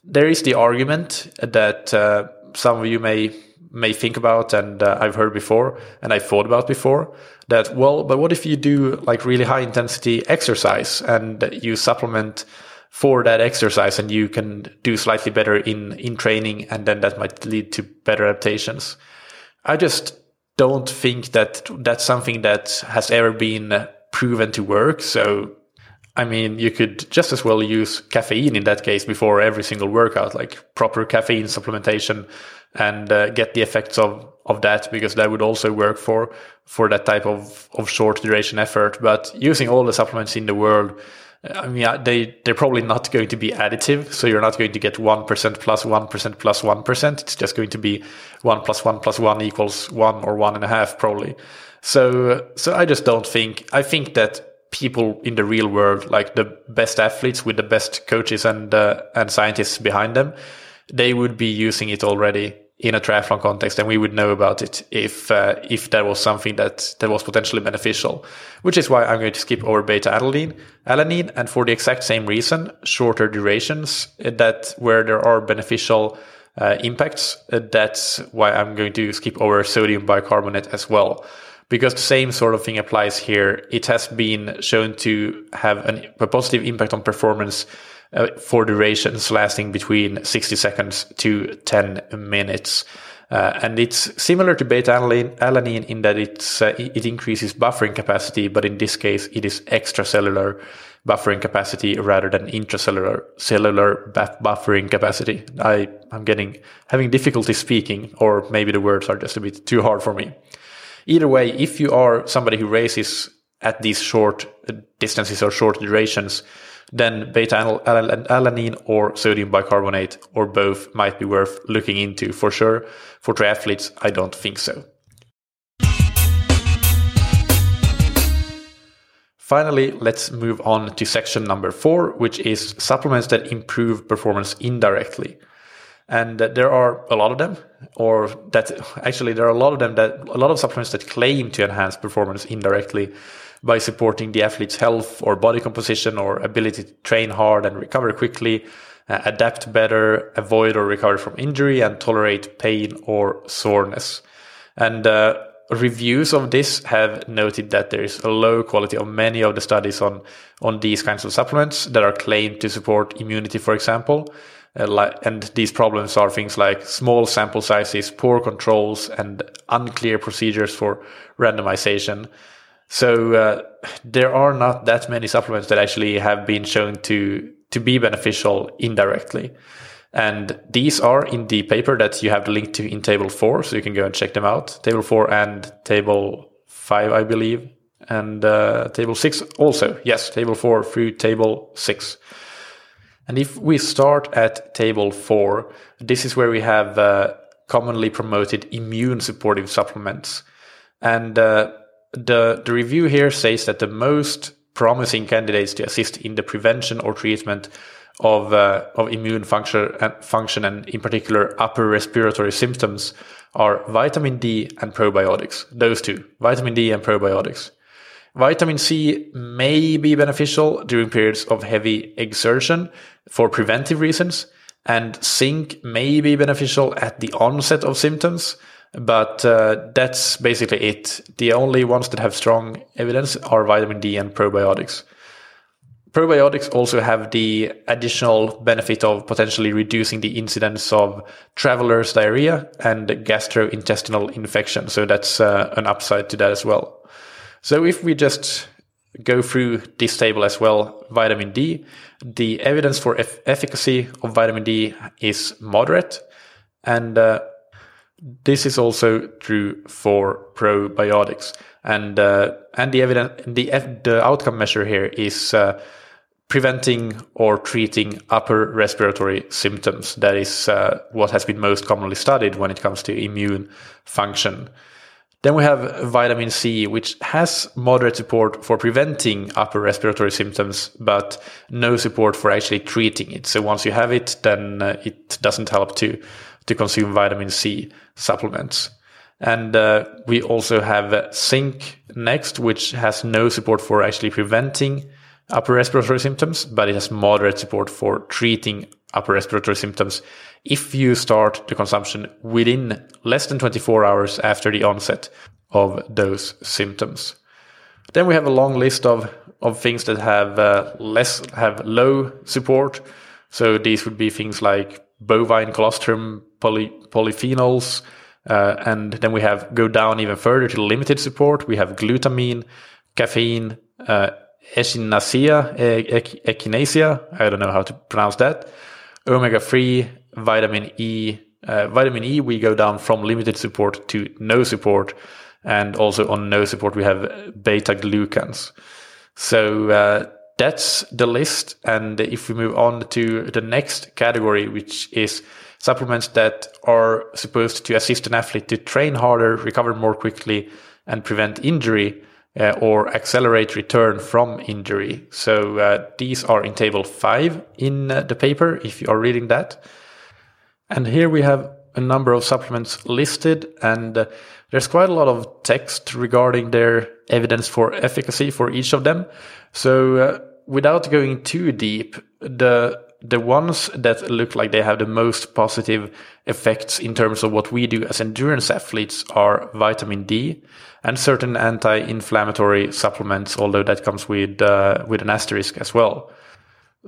There is the argument that uh, some of you may. may think about, and uh, I've heard before, and I've thought about before, that, well, but what if you do like really high intensity exercise and you supplement for that exercise, and you can do slightly better in, in training, and then that might lead to better adaptations? I just don't think that that's something that has ever been proven to work. So, I mean, you could just as well use caffeine in that case before every single workout, like proper caffeine supplementation, and uh, get the effects of, of that, because that would also work for for that type of, of short duration effort. But using all the supplements in the world, I mean, they, they're probably not going to be additive. So you're not going to get one percent plus one percent plus one percent. It's just going to be one plus one plus one equals one or one and a half probably. So, so I just don't think, I think that people in the real world, like the best athletes with the best coaches and uh, and scientists behind them, they would be using it already in a triathlon context, and we would know about it if uh, if that was something that, that was potentially beneficial, which is why I'm going to skip over beta-alanine, alanine, and for the exact same reason, shorter durations that where there are beneficial uh, impacts. Uh, that's why I'm going to skip over sodium bicarbonate as well, because the same sort of thing applies here. It has been shown to have an, a positive impact on performance Uh, for durations lasting between sixty seconds to ten minutes. Uh, and it's similar to beta-alanine in that it's, uh, it increases buffering capacity, but in this case, it is extracellular buffering capacity rather than intracellular cellular buff- buffering capacity. I, I'm getting having difficulty speaking, or maybe the words are just a bit too hard for me. Either way, if you are somebody who races at these short distances or short durations, then beta-alanine or sodium bicarbonate or both might be worth looking into for sure. For triathletes, I don't think so. Finally, let's move on to section number four, which is supplements that improve performance indirectly. And there are a lot of them, or that actually there are a lot of them that a lot of supplements that claim to enhance performance indirectly by supporting the athlete's health or body composition or ability to train hard and recover quickly, uh, adapt better, avoid or recover from injury, and tolerate pain or soreness. And uh, reviews of this have noted that there is a low quality of many of the studies on on these kinds of supplements that are claimed to support immunity, for example. And these problems are things like small sample sizes, poor controls, and unclear procedures for randomization. So uh, there are not that many supplements that actually have been shown to, to be beneficial indirectly. And these are in the paper that you have the link to in table four, so you can go and check them out. Table four and table five, I believe, and uh, table six also. Yes, table four through table six. And if we start at table four, this is where we have uh, commonly promoted immune supportive supplements. And uh, the, the review here says that the most promising candidates to assist in the prevention or treatment of uh, of immune function and, function and in particular upper respiratory symptoms are vitamin D and probiotics. Those two, vitamin D and probiotics. Vitamin C may be beneficial during periods of heavy exertion for preventive reasons, and zinc may be beneficial at the onset of symptoms, but uh, that's basically it. The only ones that have strong evidence are vitamin D and probiotics. Probiotics also have the additional benefit of potentially reducing the incidence of traveler's diarrhea and gastrointestinal infection, so that's uh, an upside to that as well. So if we just go through this table as well. Vitamin D, the evidence for eff- efficacy of vitamin D is moderate, and uh, this is also true for probiotics. And uh, and the evidence, the the outcome measure here is uh, preventing or treating upper respiratory symptoms. That is uh, what has been most commonly studied when it comes to immune function. Then we have vitamin C, which has moderate support for preventing upper respiratory symptoms, but no support for actually treating it. So once you have it, then uh, it doesn't help to, to consume vitamin C supplements. And uh, we also have zinc next, which has no support for actually preventing upper respiratory symptoms, but it has moderate support for treating upper respiratory symptoms if you start the consumption within less than twenty-four hours after the onset of those symptoms. Then we have a long list of, of things that have uh, less have low support. So these would be things like bovine colostrum, poly, polyphenols, uh, and then we have go down even further to limited support. We have glutamine, caffeine, uh, echinacea, echinacea, I don't know how to pronounce that, omega three, vitamin E. Uh, vitamin E, we go down from limited support to no support, and also on no support we have beta-glucans. So uh, that's the list, and if we move on to the next category, which is supplements that are supposed to assist an athlete to train harder, recover more quickly, and prevent injury, Uh, or accelerate return from injury. So uh, these are in table five in uh, the paper, if you are reading that. And here we have a number of supplements listed, and uh, there's quite a lot of text regarding their evidence for efficacy for each of them. So uh, without going too deep, the the ones that look like they have the most positive effects in terms of what we do as endurance athletes are vitamin D and certain anti-inflammatory supplements, although that comes with uh, with an asterisk as well.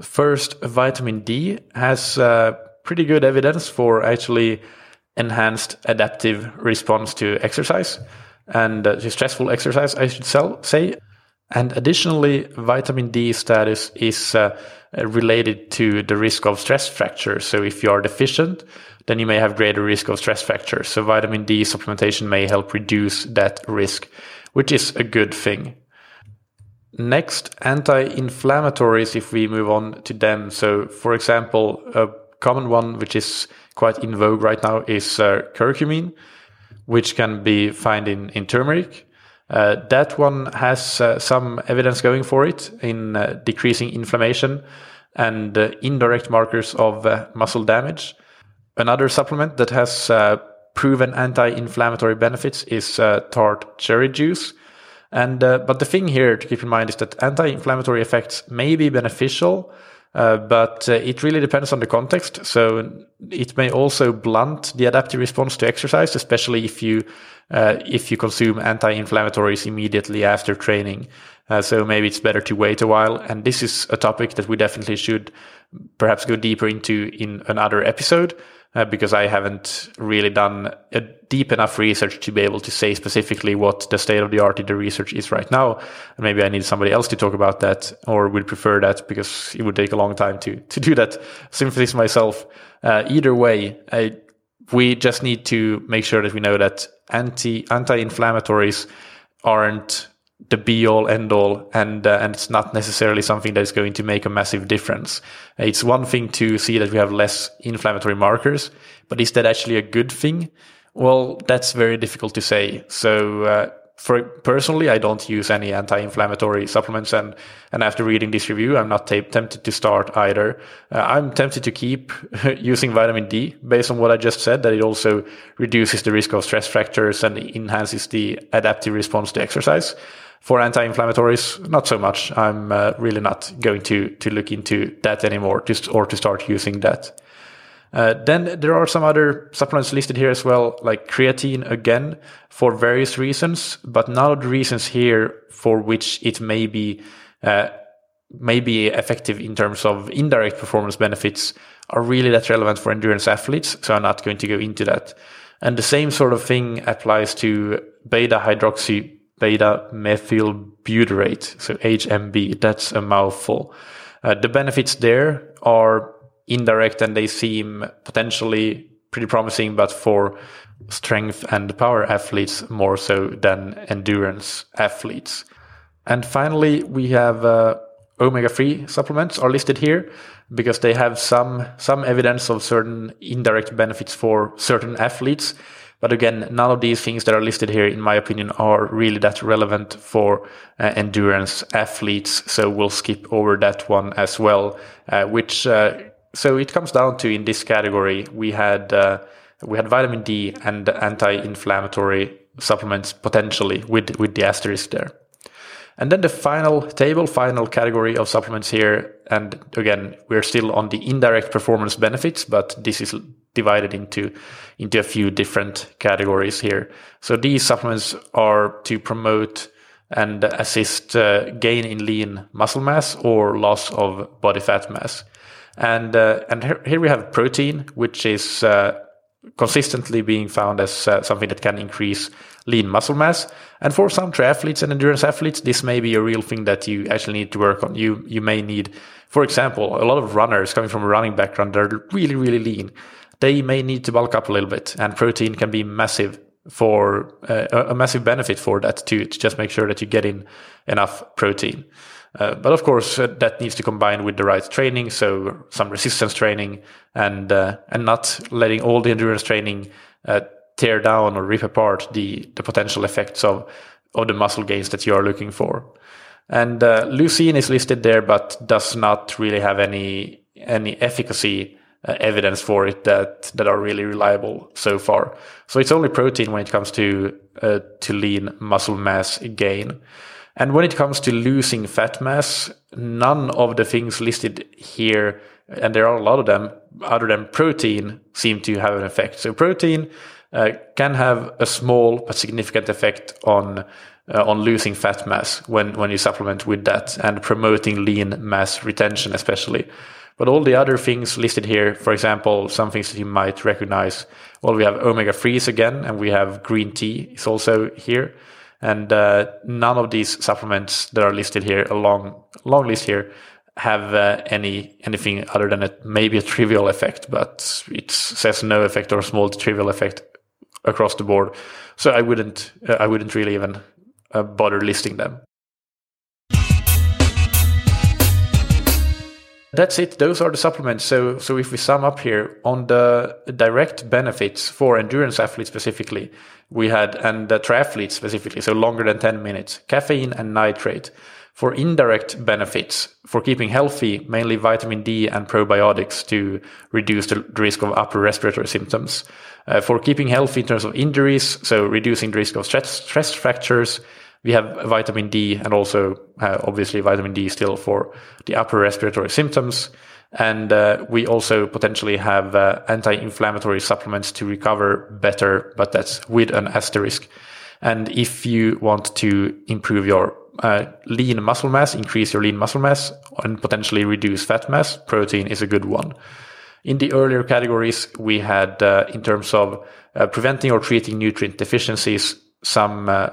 First, vitamin D has uh, pretty good evidence for actually enhanced adaptive response to exercise and uh, to stressful exercise, I should say. And additionally, vitamin D status is uh, related to the risk of stress fracture. So if you are deficient, then you may have greater risk of stress fracture. So vitamin D supplementation may help reduce that risk, which is a good thing. Next, anti-inflammatories, if we move on to them. So for example, a common one which is quite in vogue right now is uh, curcumin, which can be found in, in turmeric. Uh, that one has uh, some evidence going for it in uh, decreasing inflammation and uh, indirect markers of uh, muscle damage. Another supplement that has uh, proven anti-inflammatory benefits is uh, tart cherry juice. And uh, but the thing here to keep in mind is that anti-inflammatory effects may be beneficial, uh, but uh, it really depends on the context. So it may also blunt the adaptive response to exercise, especially if you Uh, if you consume anti-inflammatories immediately after training. Uh, so maybe it's better to wait a while. And this is a topic that we definitely should perhaps go deeper into in another episode, uh, because I haven't really done a deep enough research to be able to say specifically what the state of the art in the research is right now. And maybe I need somebody else to talk about that, or would prefer that, because it would take a long time to, to do that synthesis myself. Uh, either way, I We just need to make sure that we know that anti anti-inflammatories aren't the be-all, end-all, and uh, and it's not necessarily something that is going to make a massive difference. It's one thing to see that we have less inflammatory markers, but is that actually a good thing? Well, that's very difficult to say. So uh, for personally, I don't use any anti-inflammatory supplements, and and after reading this review, I'm not t- tempted to start either. Uh, I'm tempted to keep using vitamin D based on what I just said, that it also reduces the risk of stress fractures and enhances the adaptive response to exercise. For anti-inflammatories, not so much. I'm uh, really not going to to look into that anymore, just or to start using that. Uh, then there are some other supplements listed here as well, like creatine again, for various reasons, but none of the reasons here for which it may be uh, may be effective in terms of indirect performance benefits are really that relevant for endurance athletes, so I'm not going to go into that. And the same sort of thing applies to beta-hydroxy beta methyl butyrate, so H M B. That's a mouthful. Uh, the benefits there are indirect and they seem potentially pretty promising, but for strength and power athletes more so than endurance athletes. And finally, we have uh, omega three supplements are listed here because they have some some evidence of certain indirect benefits for certain athletes. But again, none of these things that are listed here, in my opinion, are really that relevant for uh, endurance athletes. So we'll skip over that one as well, uh, which uh, so it comes down to in this category, we had uh, we had vitamin D and anti-inflammatory supplements potentially with, with the asterisk there. And then the final table, final category of supplements here. And again, we're still on the indirect performance benefits, but this is divided into, into a few different categories here. So these supplements are to promote and assist uh, gain in lean muscle mass or loss of body fat mass. And, uh, and here, here we have protein, which is uh, consistently being found as uh, something that can increase lean muscle mass. And for some triathletes and endurance athletes, this may be a real thing that you actually need to work on. You you may need, for example, a lot of runners coming from a running background, they're really, really lean. They may need to bulk up a little bit, and protein can be massive for uh, a massive benefit for that too, to just make sure that you get in enough protein. Uh, but of course, uh, that needs to combine with the right training, so some resistance training and uh, and not letting all the endurance training uh, tear down or rip apart the, the potential effects of, of the muscle gains that you are looking for. And uh, leucine is listed there, but does not really have any any efficacy uh, evidence for it that, that are really reliable so far. So it's only protein when it comes to uh, to lean muscle mass gain. And when it comes to losing fat mass, none of the things listed here, and there are a lot of them, other than protein, seem to have an effect. So protein Uh, can have a small but significant effect on uh, on losing fat mass when, when you supplement with that and promoting lean mass retention especially. But all the other things listed here, for example, some things that you might recognize, well, we have omega threes again, and we have green tea is also here. And uh, none of these supplements that are listed here, a long, long list here, have uh, any anything other than a, maybe a trivial effect, but it says no effect or small trivial effect across the board, so I wouldn't, uh, I wouldn't really even uh, bother listing them. That's it. Those are the supplements. So, so if we sum up here on the direct benefits for endurance athletes specifically, we had and the triathletes specifically, so longer than ten minutes, caffeine and nitrate. For indirect benefits, for keeping healthy, mainly vitamin D and probiotics to reduce the risk of upper respiratory symptoms. Uh, for keeping healthy in terms of injuries, so reducing the risk of stress, stress fractures, we have vitamin D and also uh, obviously vitamin D still for the upper respiratory symptoms. And uh, we also potentially have uh, anti-inflammatory supplements to recover better, but that's with an asterisk. And if you want to improve your Uh, lean muscle mass, increase your lean muscle mass, and potentially reduce fat mass, protein is a good one. In the earlier categories, we had, uh, in terms of uh, preventing or treating nutrient deficiencies, some uh,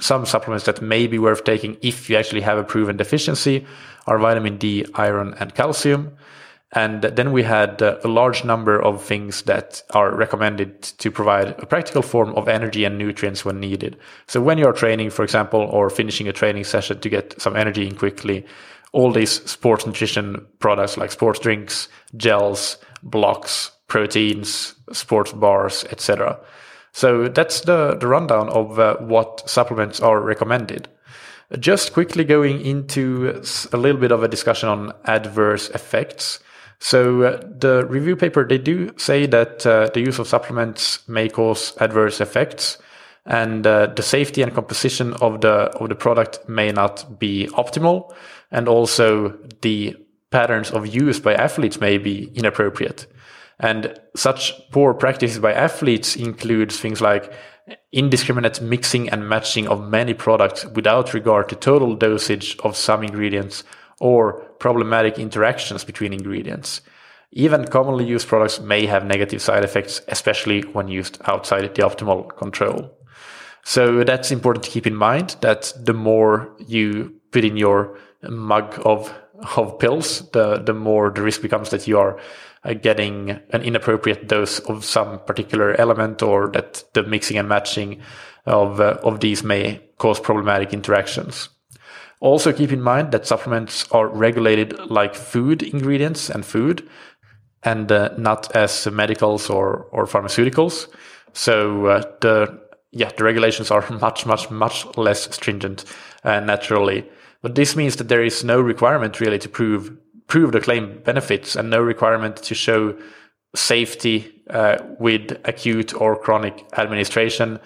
some supplements that may be worth taking if you actually have a proven deficiency are vitamin D, iron, and calcium. And then we had uh, a large number of things that are recommended to provide a practical form of energy and nutrients when needed. So when you're training, for example, or finishing a training session to get some energy in quickly, all these sports nutrition products like sports drinks, gels, blocks, proteins, sports bars, et cetera. So that's the, the rundown of uh, what supplements are recommended. Just quickly going into a little bit of a discussion on adverse effects. So uh, the review paper, they do say that uh, the use of supplements may cause adverse effects, and uh, the safety and composition of the of the product may not be optimal, and also the patterns of use by athletes may be inappropriate. And such poor practices by athletes includes things like indiscriminate mixing and matching of many products without regard to total dosage of some ingredients, or problematic interactions between ingredients. Even commonly used products may have negative side effects, especially when used outside the optimal control. So that's important to keep in mind, that the more you put in your mug of of pills, the, the more the risk becomes that you are getting an inappropriate dose of some particular element, or that the mixing and matching of uh, of these may cause problematic interactions. Also keep in mind that supplements are regulated like food ingredients and food, and uh, not as medicals or, or pharmaceuticals. So uh, the yeah the regulations are much, much, much less stringent uh, naturally. But this means that there is no requirement really to prove prove the claim benefits, and no requirement to show safety uh, with acute or chronic administration.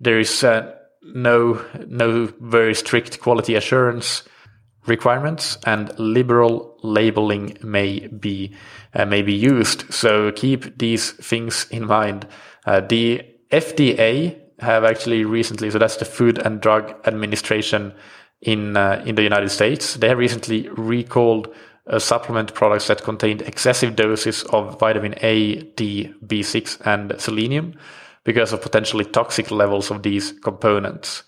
There is uh, no no very strict quality assurance requirements, and liberal labeling may be uh, may be used. So keep these things in mind. Uh, the F D A have actually recently, so that's the Food and Drug Administration in uh, in the United States, they have recently recalled uh, supplement products that contained excessive doses of vitamin A, D, B six, and selenium because of potentially toxic levels of these components.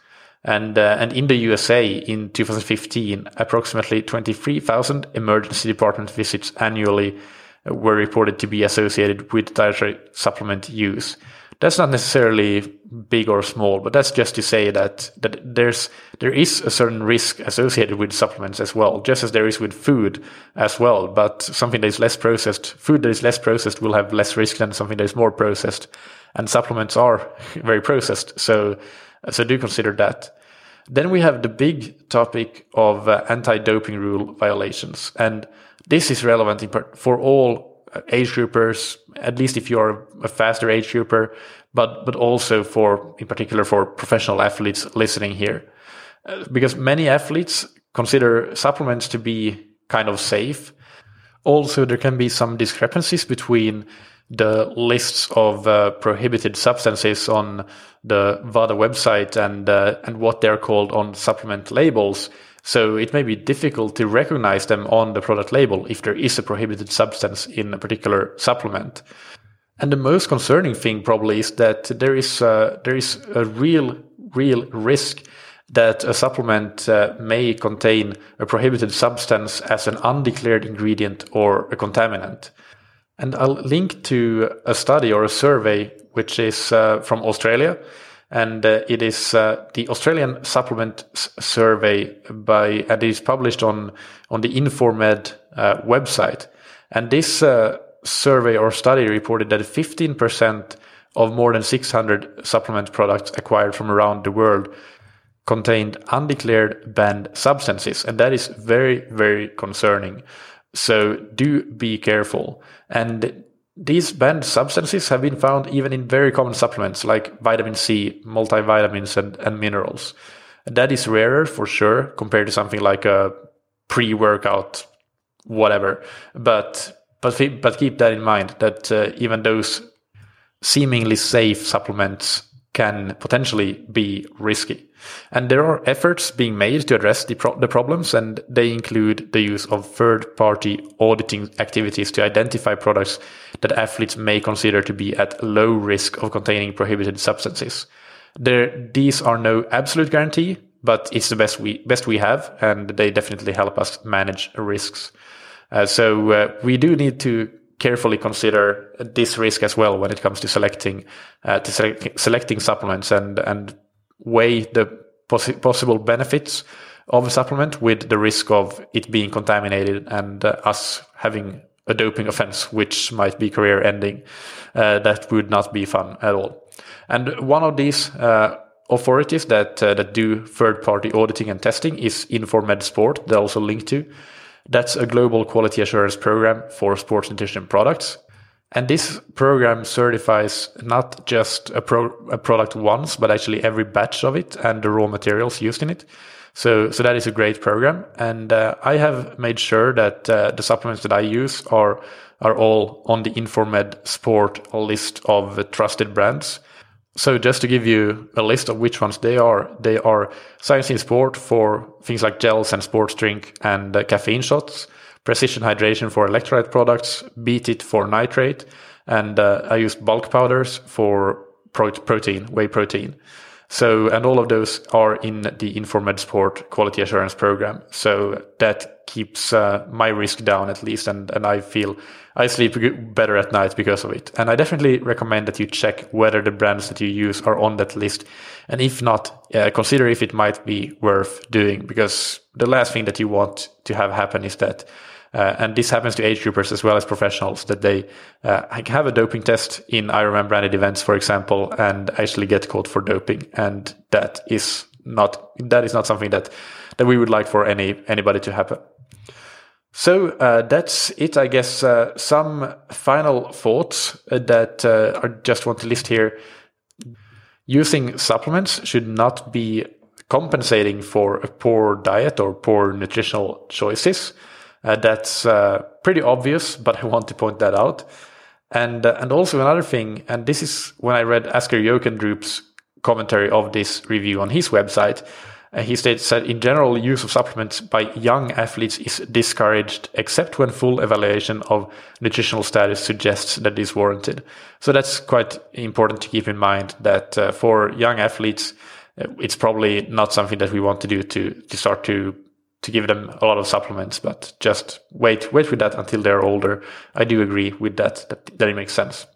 And uh, and in the U S A in two thousand fifteen, approximately twenty-three thousand emergency department visits annually were reported to be associated with dietary supplement use. That's not necessarily big or small, but that's just to say that, that there's there is a certain risk associated with supplements as well, just as there is with food as well. But something that is less processed, food that is less processed will have less risk than something that is more processed. And supplements are very processed, so so do consider that. Then we have the big topic of uh, anti-doping rule violations. And this is relevant in part for all age groupers, at least if you are a faster age grouper, but but also for, in particular, for professional athletes listening here, uh, because many athletes consider supplements to be kind of safe. Also, there can be some discrepancies between the lists of uh, prohibited substances on the VADA website and uh, and what they're called on supplement labels. So it may be difficult to recognize them on the product label if there is a prohibited substance in a particular supplement. And the most concerning thing probably is that there is uh, there is a real, real risk that a supplement uh, may contain a prohibited substance as an undeclared ingredient or a contaminant. And I'll link to a study or a survey which is uh, from Australia. And uh, it is uh, the Australian Supplement S- Survey by, and it is published on, on the Informed uh, website. And this uh, survey or study reported that fifteen percent of more than six hundred supplement products acquired from around the world contained undeclared banned substances. And that is very, very concerning. So do be careful. And these banned substances have been found even in very common supplements like vitamin C, multivitamins, and, and minerals. That is rarer for sure compared to something like a pre-workout whatever. But but but keep that in mind, that uh, even those seemingly safe supplements can potentially be risky. And there are efforts being made to address the, pro- the problems, and they include the use of third-party auditing activities to identify products that athletes may consider to be at low risk of containing prohibited substances. There, these are no absolute guarantee, but it's the best we best we have, and they definitely help us manage risks. Uh, so uh, we do need to carefully consider this risk as well when it comes to selecting uh, to select, selecting supplements, and and weigh the poss- possible benefits of a supplement with the risk of it being contaminated and uh, us having a doping offense, which might be career ending. Uh, that would not be fun at all. And one of these uh, authorities that uh, that do third party auditing and testing is Informed Sport. They also link to. That's a global quality assurance program for sports nutrition products. And this program certifies not just a, pro- a product once, but actually every batch of it and the raw materials used in it. So, so that is a great program. And uh, I have made sure that uh, the supplements that I use are are all on the Informed Sport list of uh, trusted brands. So just to give you a list of which ones they are, they are Science in Sport for things like gels and sports drink and uh, caffeine shots, Precision Hydration for electrolyte products, Beat It for nitrate, and uh, I use bulk powders for pro- protein, whey protein. So, and all of those are in the Informed Sport Quality Assurance Program. So that keeps uh, my risk down at least. And, and I feel I sleep better at night because of it. And I definitely recommend that you check whether the brands that you use are on that list. And if not, uh, consider if it might be worth doing, because the last thing that you want to have happen is that Uh, and this happens to age groupers as well as professionals, that they uh, have a doping test in Ironman branded events, for example, and actually get caught for doping. And that is not that is not something that, that we would like for any anybody to happen. So uh, that's it, I guess. Uh, some final thoughts that uh, I just want to list here. Using supplements should not be compensating for a poor diet or poor nutritional choices. Uh, that's uh, pretty obvious, but I want to point that out. And uh, and also another thing, and this is when I read Asker Jokendroop's commentary of this review on his website, uh, he states that in general, use of supplements by young athletes is discouraged, except when full evaluation of nutritional status suggests that it is warranted. So that's quite important to keep in mind, that uh, for young athletes, it's probably not something that we want to do to, to start to to give them a lot of supplements, but just wait, wait with that until they're older. I do agree with that, that, that it makes sense.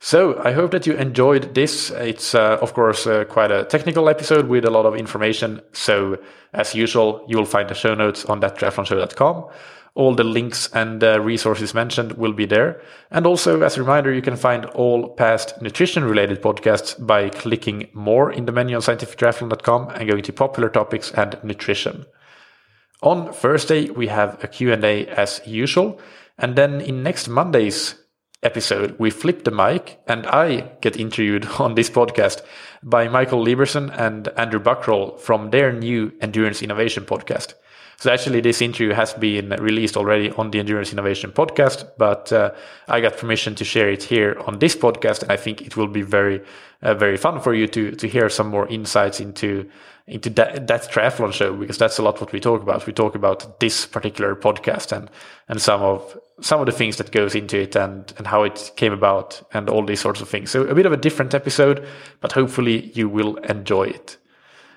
So I hope that you enjoyed this. It's, uh, of course, uh, quite a technical episode with a lot of information. So as usual, you will find the show notes on that triathlon show dot com. All the links and uh, resources mentioned will be there. And also, as a reminder, you can find all past nutrition-related podcasts by clicking more in the menu on scientific triathlon dot com and going to popular topics and nutrition. On Thursday, we have a Q and A as usual. And then in next Monday's episode, we flip the mic and I get interviewed on this podcast by Michael Lieberson and Andrew Buckroll from their new Endurance Innovation podcast. So actually, this interview has been released already on the Endurance Innovation podcast, but uh, I got permission to share it here on this podcast. And I think it will be very, uh, very fun for you to, to hear some more insights into into that, that triathlon show, because that's a lot what we talk about. We talk about this particular podcast and, and some of some of the things that goes into it and, and how it came about and all these sorts of things. So a bit of a different episode, but hopefully you will enjoy it.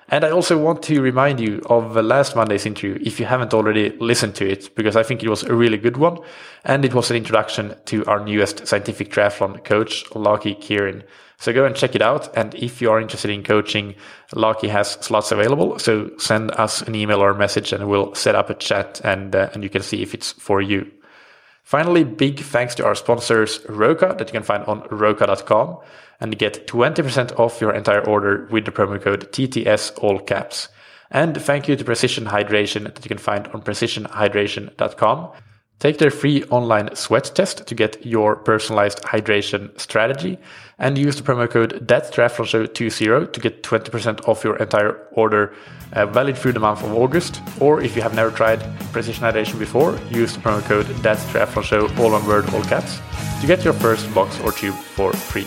And I also want to remind you of last Monday's interview, if you haven't already listened to it, because I think it was a really good one. And it was an introduction to our newest scientific triathlon coach, Lockie Kieran. So go and check it out. And if you are interested in coaching, Lockie has slots available. So send us an email or a message and we'll set up a chat and, uh, and you can see if it's for you. Finally, big thanks to our sponsors, Roka, that you can find on roka dot com, and get twenty percent off your entire order with the promo code T T S, all caps. And thank you to Precision Hydration, that you can find on precision hydration dot com. Take their free online sweat test to get your personalized hydration strategy, and use the promo code that triathlon show twenty to get twenty percent off your entire order, uh, valid through the month of August. Or if you have never tried Precision Hydration before, use the promo code that triathlon show, all one word, all caps, to get your first box or tube for free.